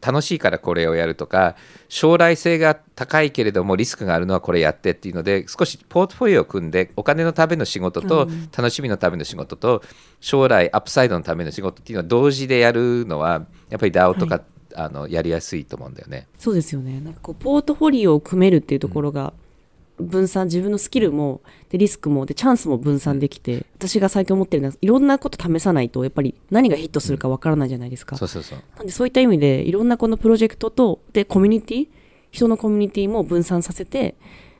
楽しいからこれをやるとか、将来性が高いけれどもリスクがあるのはこれやってっていうので、少しポートフォリオを組んでお金のための仕事と楽しみのための仕事と将来アップサイドのための仕事っていうのは同時でやるのは、やっぱり DAO とか、はい、やりやすいと思うんだよね。そうですよね。なんかこうポートフォリオを組めるっていうところが、分散、自分のスキルもでリスクもでチャンスも分散できて、私が最近思ってるのはいろんなこと試さないとやっぱり何がヒットするかわからないじゃないですか。なんでそういった意味でいろんなこのプロジェクトとでコミュニティ、人のコミュニティも分散させて、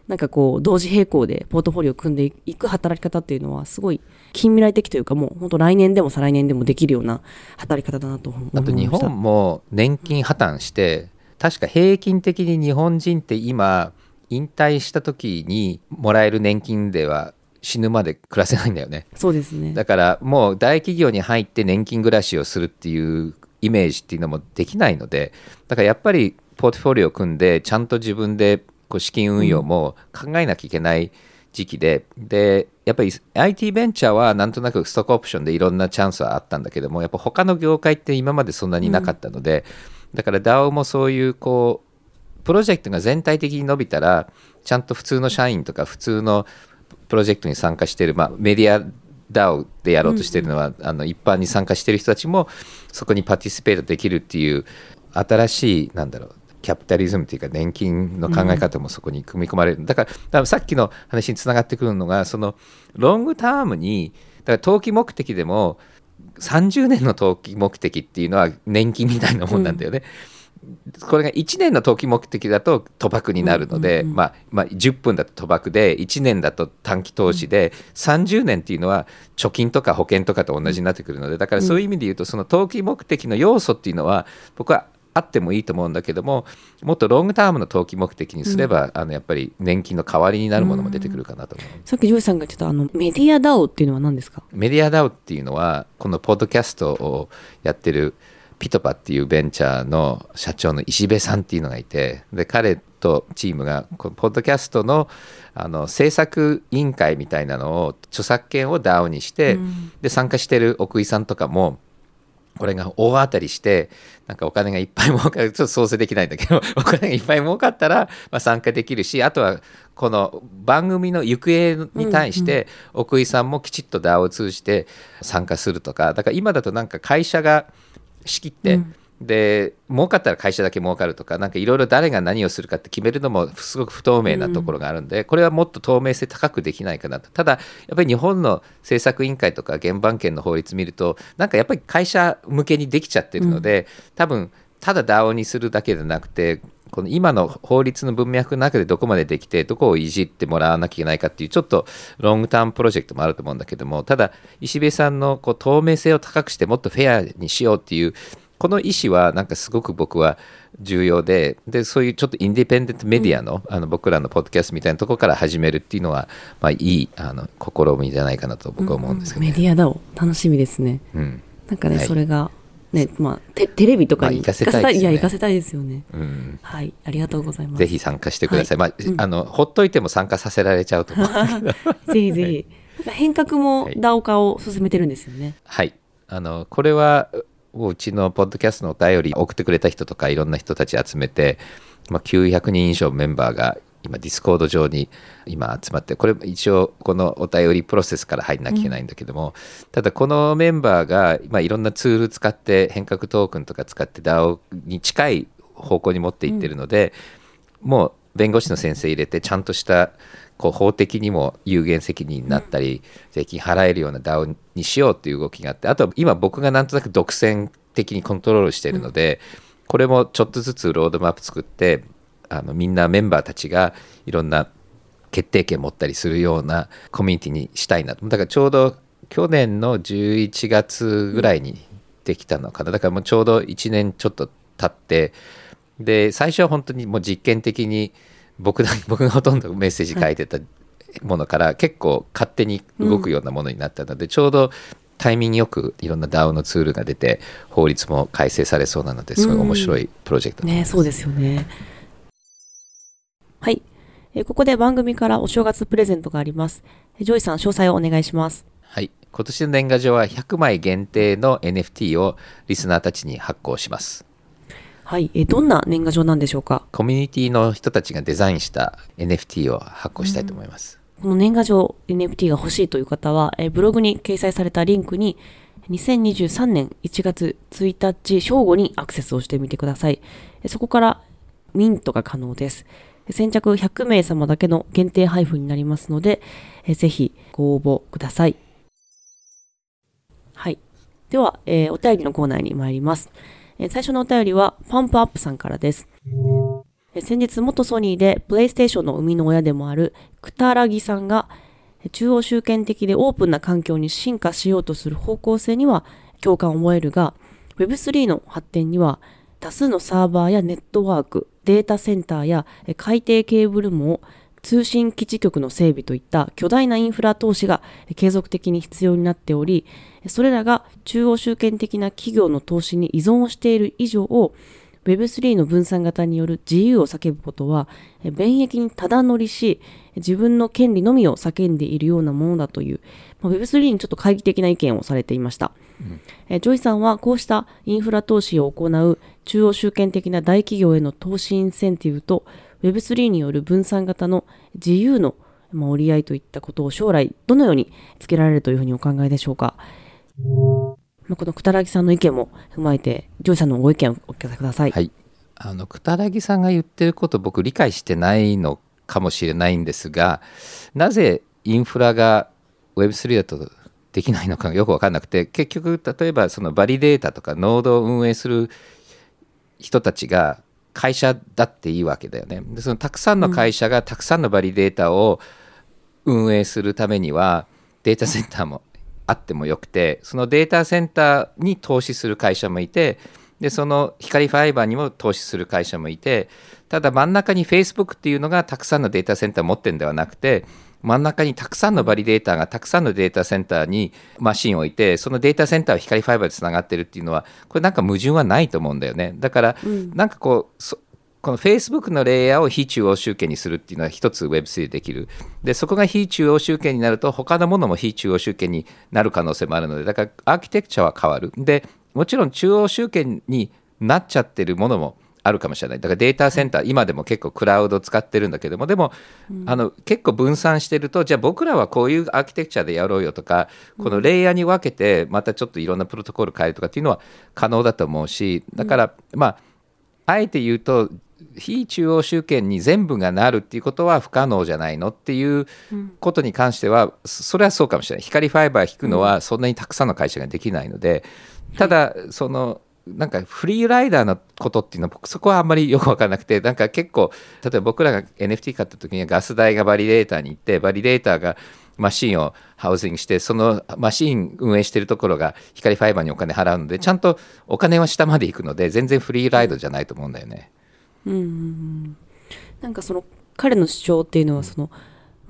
なんかこう同時並行でポートフォリオを組んでいく働き方っていうのはすごい近未来的というか、もう本当来年でも再来年でもできるような働き方だなと思いました。あと日本も年金破綻して、確か平均的に日本人って今引退した時にもらえる年金では死ぬまで暮らせないんだよね。そうですね。だからもう大企業に入って年金暮らしをするっていうイメージっていうのもできないので、だからやっぱりポートフォリオを組んでちゃんと自分でこう資金運用も考えなきゃいけない時期で、やっぱり IT ベンチャーはなんとなくストックオプションでいろんなチャンスはあったんだけども、やっぱ他の業界って今までそんなになかったので、だから DAO もそういうこうプロジェクトが全体的に伸びたら、ちゃんと普通の社員とか普通のプロジェクトに参加している、メディア DAO でやろうとしているのは、一般に参加している人たちもそこにパティシペートできるっていう、新しいキャピタリズムというか年金の考え方もそこに組み込まれる。だからさっきの話につながってくるのが、そのロングタームに、だから投機目的でも30年の投機目的っていうのは年金みたいなもんなんだよね。これが1年の投機目的だと賭博になるので、10分だと賭博で、1年だと短期投資で、30年っていうのは貯金とか保険とかと同じになってくるので、だからそういう意味で言うと、その投機目的の要素っていうのは僕はあってもいいと思うんだけども、もっとロングタームの投機目的にすれば、やっぱり年金の代わりになるものも出てくるかなと思う。さっきジョイさんが言ってたメディア DAO っていうのは何ですか？メディア DAO っていうのは、このポッドキャストをやってるピトパっていうベンチャーの社長の石部さんっていうのがいて、で彼とチームがこのポッドキャストの、制作委員会みたいなのを、著作権を DAO にして、で参加してる奥井さんとかもこれが大当たりして、なんかお金がいっぱい儲かる、ちょっと想像できないんだけどお金がいっぱい儲かったら、参加できるし、あとはこの番組の行方に対して奥井さんもきちっと DAO を通じて参加するとか、だから今だとなんか会社が仕切って、で儲かったら会社だけ儲かるとか、なんかいろいろ誰が何をするかって決めるのもすごく不透明なところがあるんで、これはもっと透明性高くできないかなと。ただやっぱり日本の政策委員会とか原版権の法律見ると、なんかやっぱり会社向けにできちゃってるので、多分ただ DAO にするだけじゃなくて、この今の法律の文脈の中でどこまでできて、どこをいじってもらわなきゃいけないかっていう、ちょっとロングタームプロジェクトもあると思うんだけども、ただ石部さんのこう透明性を高くしてもっとフェアにしようっていうこの意思はなんかすごく僕は重要 でそういうちょっとインディペンデントメディア の僕らのポッドキャストみたいなところから始めるっていうのは、まあ、いい試みじゃないかなと僕は思うんですけど、ね、メディアだを楽しみですね、うん、なんかね、はい、それが、ね、まあ、テレビとかに行かせたいですよね、うん、はい、ありがとうございます。ぜひ参加してください、はい、まあ、ほっといても参加させられちゃうと思うぜひぜひ、はい、変革も DAO 化を進めてるんですよね。はい、これはうちのポッドキャストのお便り送ってくれた人とかいろんな人たち集めて、まあ、900人以上メンバーが今ディスコード上に今集まって、これ一応このお便りプロセスから入んなきゃいけないんだけども、うん、ただこのメンバーが今いろんなツール使って変革トークンとか使って DAO に近い方向に持っていってるので、うん、もう弁護士の先生入れてちゃんとしたこう法的にも有限責任になったり税金払えるような DAO にしようという動きがあって、あとは今僕がなんとなく独占的にコントロールしているので、これもちょっとずつロードマップ作って、みんなメンバーたちがいろんな決定権持ったりするようなコミュニティにしたいなと。だからちょうど去年の11月ぐらいにできたのかな。だからもうちょうど1年ちょっと経って、で最初は本当にもう実験的に僕がほとんどメッセージ書いてたものから結構勝手に動くようなものになったので、うん、ちょうどタイミングよくいろんな DAO のツールが出て法律も改正されそうなので、すごい面白いプロジェクトです、うん、ね、そうですよね。はい、ここで番組からお正月プレゼントがあります。ジョイさん詳細をお願いします。はい、今年の年賀状は100枚限定の NFT をリスナーたちに発行します。はい、どんな年賀状なんでしょうか。コミュニティの人たちがデザインした NFT を発行したいと思います、うん、この年賀状 NFT が欲しいという方は、ブログに掲載されたリンクに2023年1月1日正午にアクセスをしてみてください。そこからミントが可能です。先着100名様だけの限定配布になりますので、ぜひご応募ください。はい、では、お便りのコーナーに参ります。最初のお便りはパンプアップさんからです。先日元ソニーでプレイステーションの生みの親でもあるくたらぎさんが、中央集権的でオープンな環境に進化しようとする方向性には共感を覚えるが、 Web3 の発展には多数のサーバーやネットワーク、データセンターや海底ケーブル網、通信基地局の整備といった巨大なインフラ投資が継続的に必要になっており、それらが中央集権的な企業の投資に依存をしている以上を Web3 の分散型による自由を叫ぶことは便益にただ乗りし、自分の権利のみを叫んでいるようなものだという Web3 にちょっと懐疑的な意見をされていました、うん、ジョイさんはこうしたインフラ投資を行う中央集権的な大企業への投資インセンティブと Web3 による分散型の自由の折り合いといったことを将来どのようにつけられるというふうにお考えでしょうか。このくたらぎさんの意見も踏まえてジョイさんのご意見をお聞かせください。はい、くたらぎさんが言ってること僕理解してないのかもしれないんですが、なぜインフラが Web3 だとできないのかよく分かんなくて、結局例えばそのバリデータとかノードを運営する人たちが会社だっていいわけだよね。でそのたくさんの会社がたくさんのバリデータを運営するためには、データセンターもあってもよくて、そのデータセンターに投資する会社もいて、でその光ファイバーにも投資する会社もいて、ただ真ん中に Facebook っていうのがたくさんのデータセンター持ってるんではなくて、真ん中にたくさんのバリデーターがたくさんのデータセンターにマシンを置いて、そのデータセンターは光ファイバーでつながってるっていうのは、これなんか矛盾はないと思うんだよね。だからなんかこの Facebook のレイヤーを非中央集権にするっていうのは一つ Web3 でできる。でそこが非中央集権になると他のものも非中央集権になる可能性もあるので、だからアーキテクチャは変わる。でもちろん中央集権になっちゃってるものもあるかもしれない。だからデータセンター、今でも結構クラウド使ってるんだけども、でも、結構分散してると、じゃあ僕らはこういうアーキテクチャでやろうよとか、このレイヤーに分けてまたちょっといろんなプロトコル変えるとかっていうのは可能だと思うし、だから、あえて言うと非中央集権に全部がなるっていうことは不可能じゃないのっていうことに関しては、それはそうかもしれない。光ファイバー引くのはそんなにたくさんの会社ができないので、ただそのなんかフリーライダーのことっていうのは僕そこはあんまりよく分からなくて、なんか結構例えば僕らが NFT 買った時にはガス代がバリデーターに行って、バリデーターがマシンをハウジングして、そのマシン運営してるところが光ファイバーにお金払うので、ちゃんとお金は下まで行くので全然フリーライドじゃないと思うんだよね。なんかその彼の主張っていうのはその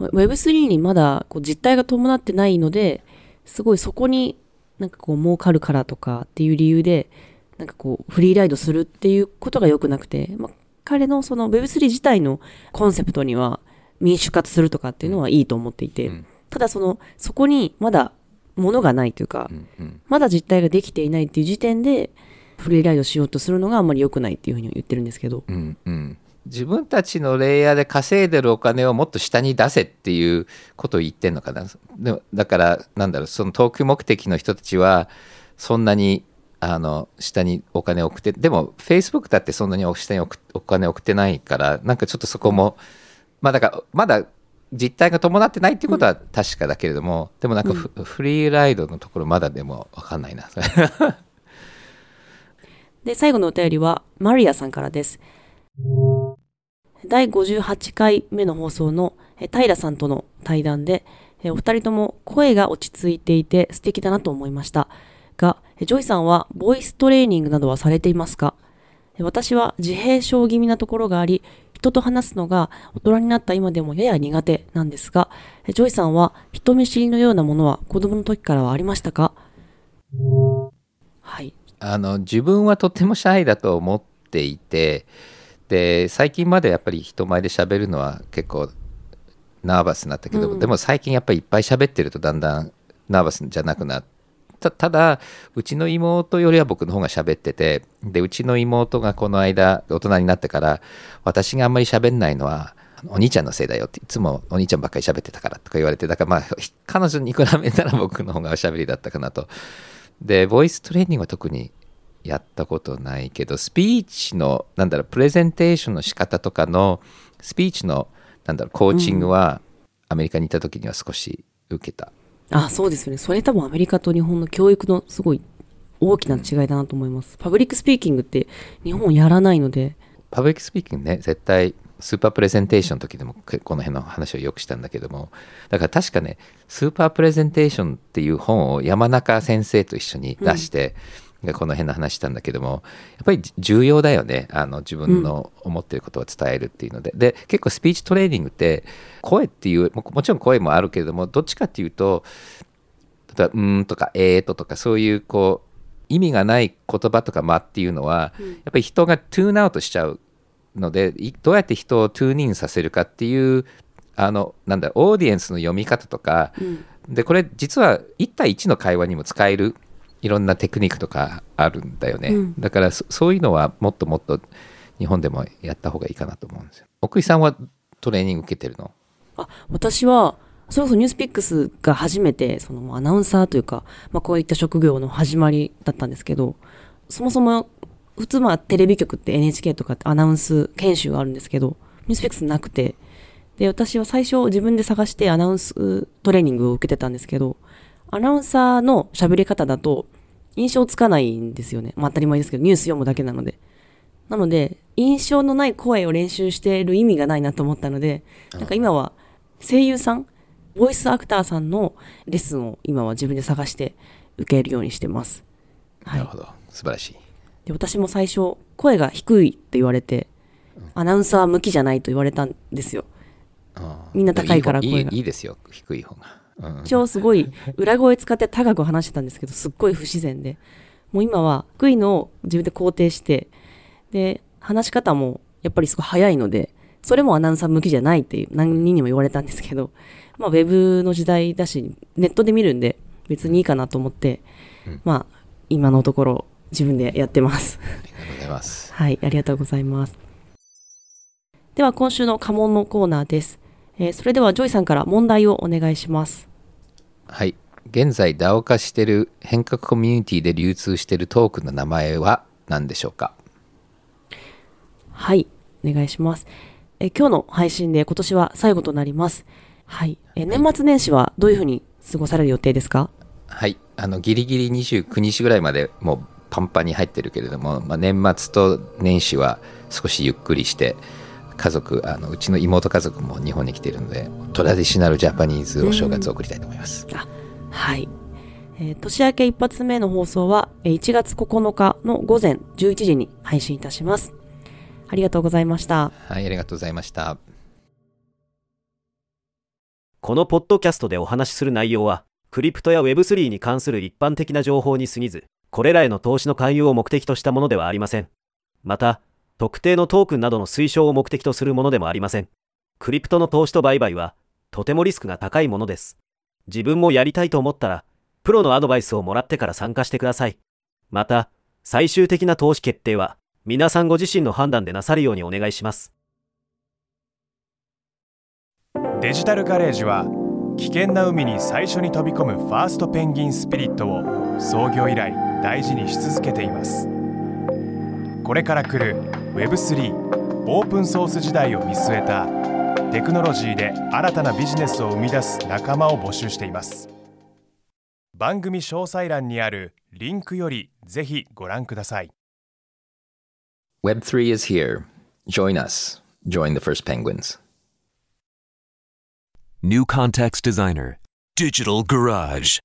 Web3 にまだこう実態が伴ってないので、すごいそこになんかこう儲かるからとかっていう理由でなんかこうフリーライドするっていうことが良くなくて、まあ、彼のその Web3 自体のコンセプトには民主化するとかっていうのはいいと思っていて、ただそこにまだ物がないというか、まだ実態ができていないっていう時点でフリーライドしようとするのがあんまり良くないっていうふうに言ってるんですけど、自分たちのレイヤーで稼いでるお金をもっと下に出せっていうことを言ってんのかな。でもだからなんだろう、その投機目的の人たちはそんなに下にお金を送って、でも Facebook だってそんなに下にお金を送ってないから、なんかちょっとそこも、まあだからまだ実態が伴ってないっていうことは確かだけれども、でもなんかフリーライドのところまだでも分かんないなで最後のお便りはマリアさんからです。第58回目の放送の平さんとの対談で、お二人とも声が落ち着いていて素敵だなと思いましたが、ジョイさんはボイストレーニングなどはされていますか？私は自閉症気味なところがあり、人と話すのが大人になった今でもやや苦手なんですが、ジョイさんは人見知りのようなものは子供の時からはありましたか？はい、自分はとてもシャイだと思っていて、で最近までやっぱり人前で喋るのは結構ナーバスになったけど、でも最近やっぱりいっぱい喋ってるとだんだんナーバスじゃなくなって、ただうちの妹よりは僕の方が喋ってて、でうちの妹がこの間大人になってから、私があんまり喋んないのはお兄ちゃんのせいだよって、いつもお兄ちゃんばっかり喋ってたからとか言われて、だからまあ彼女に比べたら僕の方がおしゃべりだったかなと。でボイストレーニングは特にやったことないけど、スピーチのなんだろう、プレゼンテーションの仕方とかのスピーチのなんだろう、コーチングはアメリカにいた時には少し受けた。あ、そうですよね。それ多分アメリカと日本の教育のすごい大きな違いだなと思います。パブリックスピーキングって日本やらないので。パブリックスピーキングね、絶対スーパープレゼンテーションの時でもこの辺の話をよくしたんだけども、だから確かね、スーパープレゼンテーションっていう本を山中先生と一緒に出して、この辺の話したんだけども、やっぱり重要だよね、自分の思っていることを伝えるっていうので、で結構スピーチトレーニングって声っていう もちろん声もあるけれども、どっちかっていうと例えばとかとかそういうこう意味がない言葉とか間っていうのは、やっぱり人がトゥーンアウトしちゃうので、どうやって人をトゥーンインさせるかっていうなんだオーディエンスの読み方とか、でこれ実は1対1の会話にも使えるいろんなテクニックとかあるんだよね、だからそういうのはもっともっと日本でもやった方がいいかなと思うんですよ。奥井さんはトレーニング受けてるの？私はそれこそニュースピックスが初めてそのアナウンサーというか、こういった職業の始まりだったんですけど、そもそも普通テレビ局って NHK とかってアナウンス研修があるんですけど、ニュースピックスなくて、で私は最初自分で探してアナウンストレーニングを受けてたんですけど、アナウンサーの喋り方だと印象つかないんですよね。当たり前ですけど、ニュース読むだけなので。なので、印象のない声を練習している意味がないなと思ったので、なんか今は声優さん、ボイスアクターさんのレッスンを今は自分で探して受けるようにしてます。なるほど。素晴らしい。で、私も最初、声が低いって言われて、アナウンサー向きじゃないと言われたんですよ。みんな高いから声が。いいですよ、低い方が。一応すごい裏声使って高く話してたんですけど、すっごい不自然で、もう今は低いのを自分で肯定して、で話し方もやっぱりすごい早いので、それもアナウンサー向きじゃないって何人にも言われたんですけど、ウェブの時代だしネットで見るんで別にいいかなと思って、今のところ自分でやってます。ありがとうございますはい、ありがとうございます。では今週の家問のコーナーです。それではジョイさんから問題をお願いします。はい、現在 DAO 化している変革コミュニティで流通しているトークンの名前は何でしょうか？はい、お願いします。今日の配信で今年は最後となります。はい、年末年始はどういうふうに過ごされる予定ですか？はい、ギリギリ29日ぐらいまでもうパンパンに入ってるけれども、まあ、年末と年始は少しゆっくりして、家族、うちの妹家族も日本に来ているので、トラディショナルジャパニーズお正月を送りたいと思います。あ、はい。年明け一発目の放送は1月9日の午前11時に配信いたします。ありがとうございました。はい、ありがとうございました。このポッドキャストでお話しする内容は、クリプトや Web3 に関する一般的な情報に過ぎず、これらへの投資の勧誘を目的としたものではありません。また、特定のトークンなどの推奨を目的とするものでもありません。クリプトの投資と売買は、とてもリスクが高いものです。自分もやりたいと思ったら、プロのアドバイスをもらってから参加してください。また、最終的な投資決定は、皆さんご自身の判断でなさるようにお願いします。デジタルガレージは、危険な海に最初に飛び込むファーストペンギンスピリットを創業以来大事にし続けています。これから来る Web3 オープンソース時代を見据えたテクノロジーで新たなビジネスを生み出す仲間を募集しています。番組詳細欄にあるリンクよりぜひご覧ください。 Web3 is here. Join us. Join the first penguins. New Context Designer, Digital Garage.